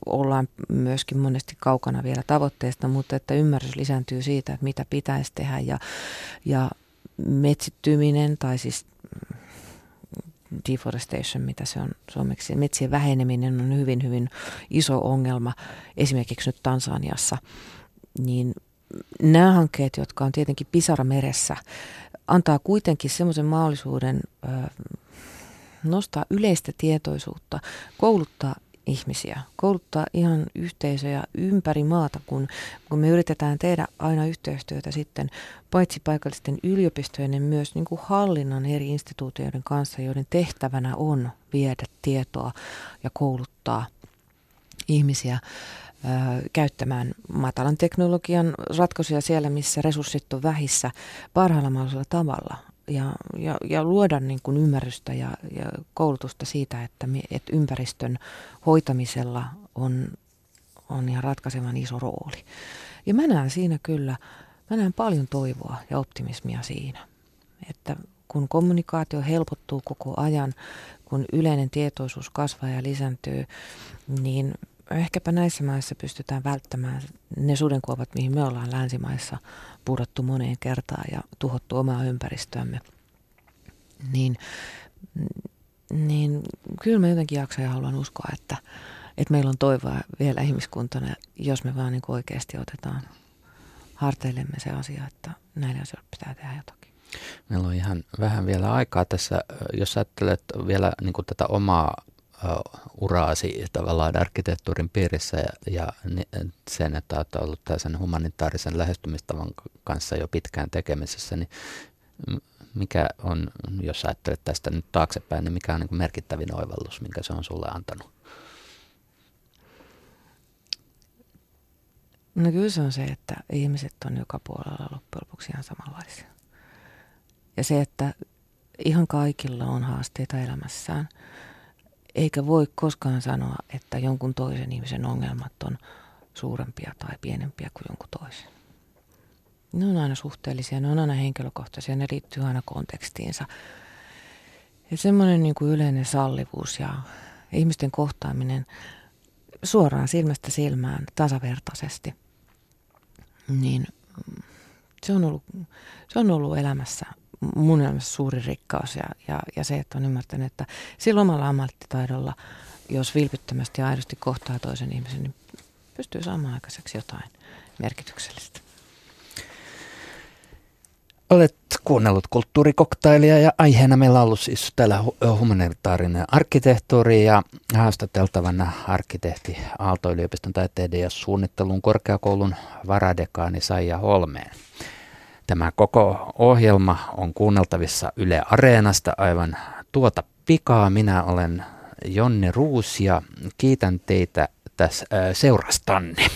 ollaan myöskin monesti kaukana vielä tavoitteesta, mutta että ymmärrys lisääntyy siitä, että mitä pitäisi tehdä ja metsittyminen tai siis deforestation, mitä se on suomeksi, metsien väheneminen on hyvin, hyvin iso ongelma esimerkiksi nyt Tansaniassa, niin nämä hankkeet, jotka on tietenkin pisara meressä, antaa kuitenkin semmoisen mahdollisuuden nostaa yleistä tietoisuutta, kouluttaa ihmisiä, kouluttaa ihan yhteisöjä ympäri maata, kun me yritetään tehdä aina yhteistyötä sitten paitsi paikallisten yliopistojen, niin myös niin kuin hallinnon eri instituutioiden kanssa, joiden tehtävänä on viedä tietoa ja kouluttaa ihmisiä käyttämään matalan teknologian ratkaisuja siellä, missä resurssit on vähissä parhaalla mahdollisella tavalla ja luoda niin kuin ymmärrystä ja koulutusta siitä, että ympäristön hoitamisella on ihan ratkaisevan iso rooli. Ja mä näen paljon toivoa ja optimismia siinä, että kun kommunikaatio helpottuu koko ajan, kun yleinen tietoisuus kasvaa ja lisääntyy, niin ehkäpä näissä maissa pystytään välttämään ne sudenkuopat, mihin me ollaan länsimaissa puudottu moneen kertaan ja tuhottu omaa ympäristöämme. Niin kyllä mä jotenkin jaksan ja haluan uskoa, että meillä on toivoa vielä ihmiskuntana, jos me vaan niin kuin oikeasti otetaan harteillemme se asia, että näillä asioilla pitää tehdä jotakin. Meillä on ihan vähän vielä aikaa tässä, jos ajattelet vielä niin kuin tätä omaa uraasi tavallaan arkkitehtuurin piirissä ja sen, että olet ollut sen humanitaarisen lähestymistavan kanssa jo pitkään tekemisessä, niin mikä on, jos ajattelet tästä nyt taaksepäin, niin mikä on niin kuin merkittävin oivallus, minkä se on sulle antanut? No kyllä se on se, että ihmiset on joka puolella loppujen lopuksi ihan samanlaisia. Ja se, että ihan kaikilla on haasteita elämässään. Eikä voi koskaan sanoa, että jonkun toisen ihmisen ongelmat on suurempia tai pienempiä kuin jonkun toisen. Ne on aina suhteellisia, ne on aina henkilökohtaisia, ne liittyy aina kontekstiinsa. Ja semmoinen niin kuin yleinen sallivuus ja ihmisten kohtaaminen suoraan silmästä silmään tasavertaisesti, niin se on ollut elämässä. Mun elämässä suuri rikkaus ja se, että on ymmärtänyt, että sillä omalla ammattitaidolla, jos vilpittömästi ja aidosti kohtaa toisen ihmisen, niin pystyy saamaan aikaiseksi jotain merkityksellistä. Olet kuunnellut Kulttuurikoktailia ja aiheena meillä on ollut siis täällä humanitaarinen arkkitehtuuri ja haastateltavana arkkitehti Aalto-yliopiston taiteiden ja suunnittelun korkeakoulun varadekaani Saija Hollmén. Tämä koko ohjelma on kuunneltavissa Yle Areenasta aivan tuota pikaa. Minä olen Jonni Roos ja kiitän teitä tässä seurastanne.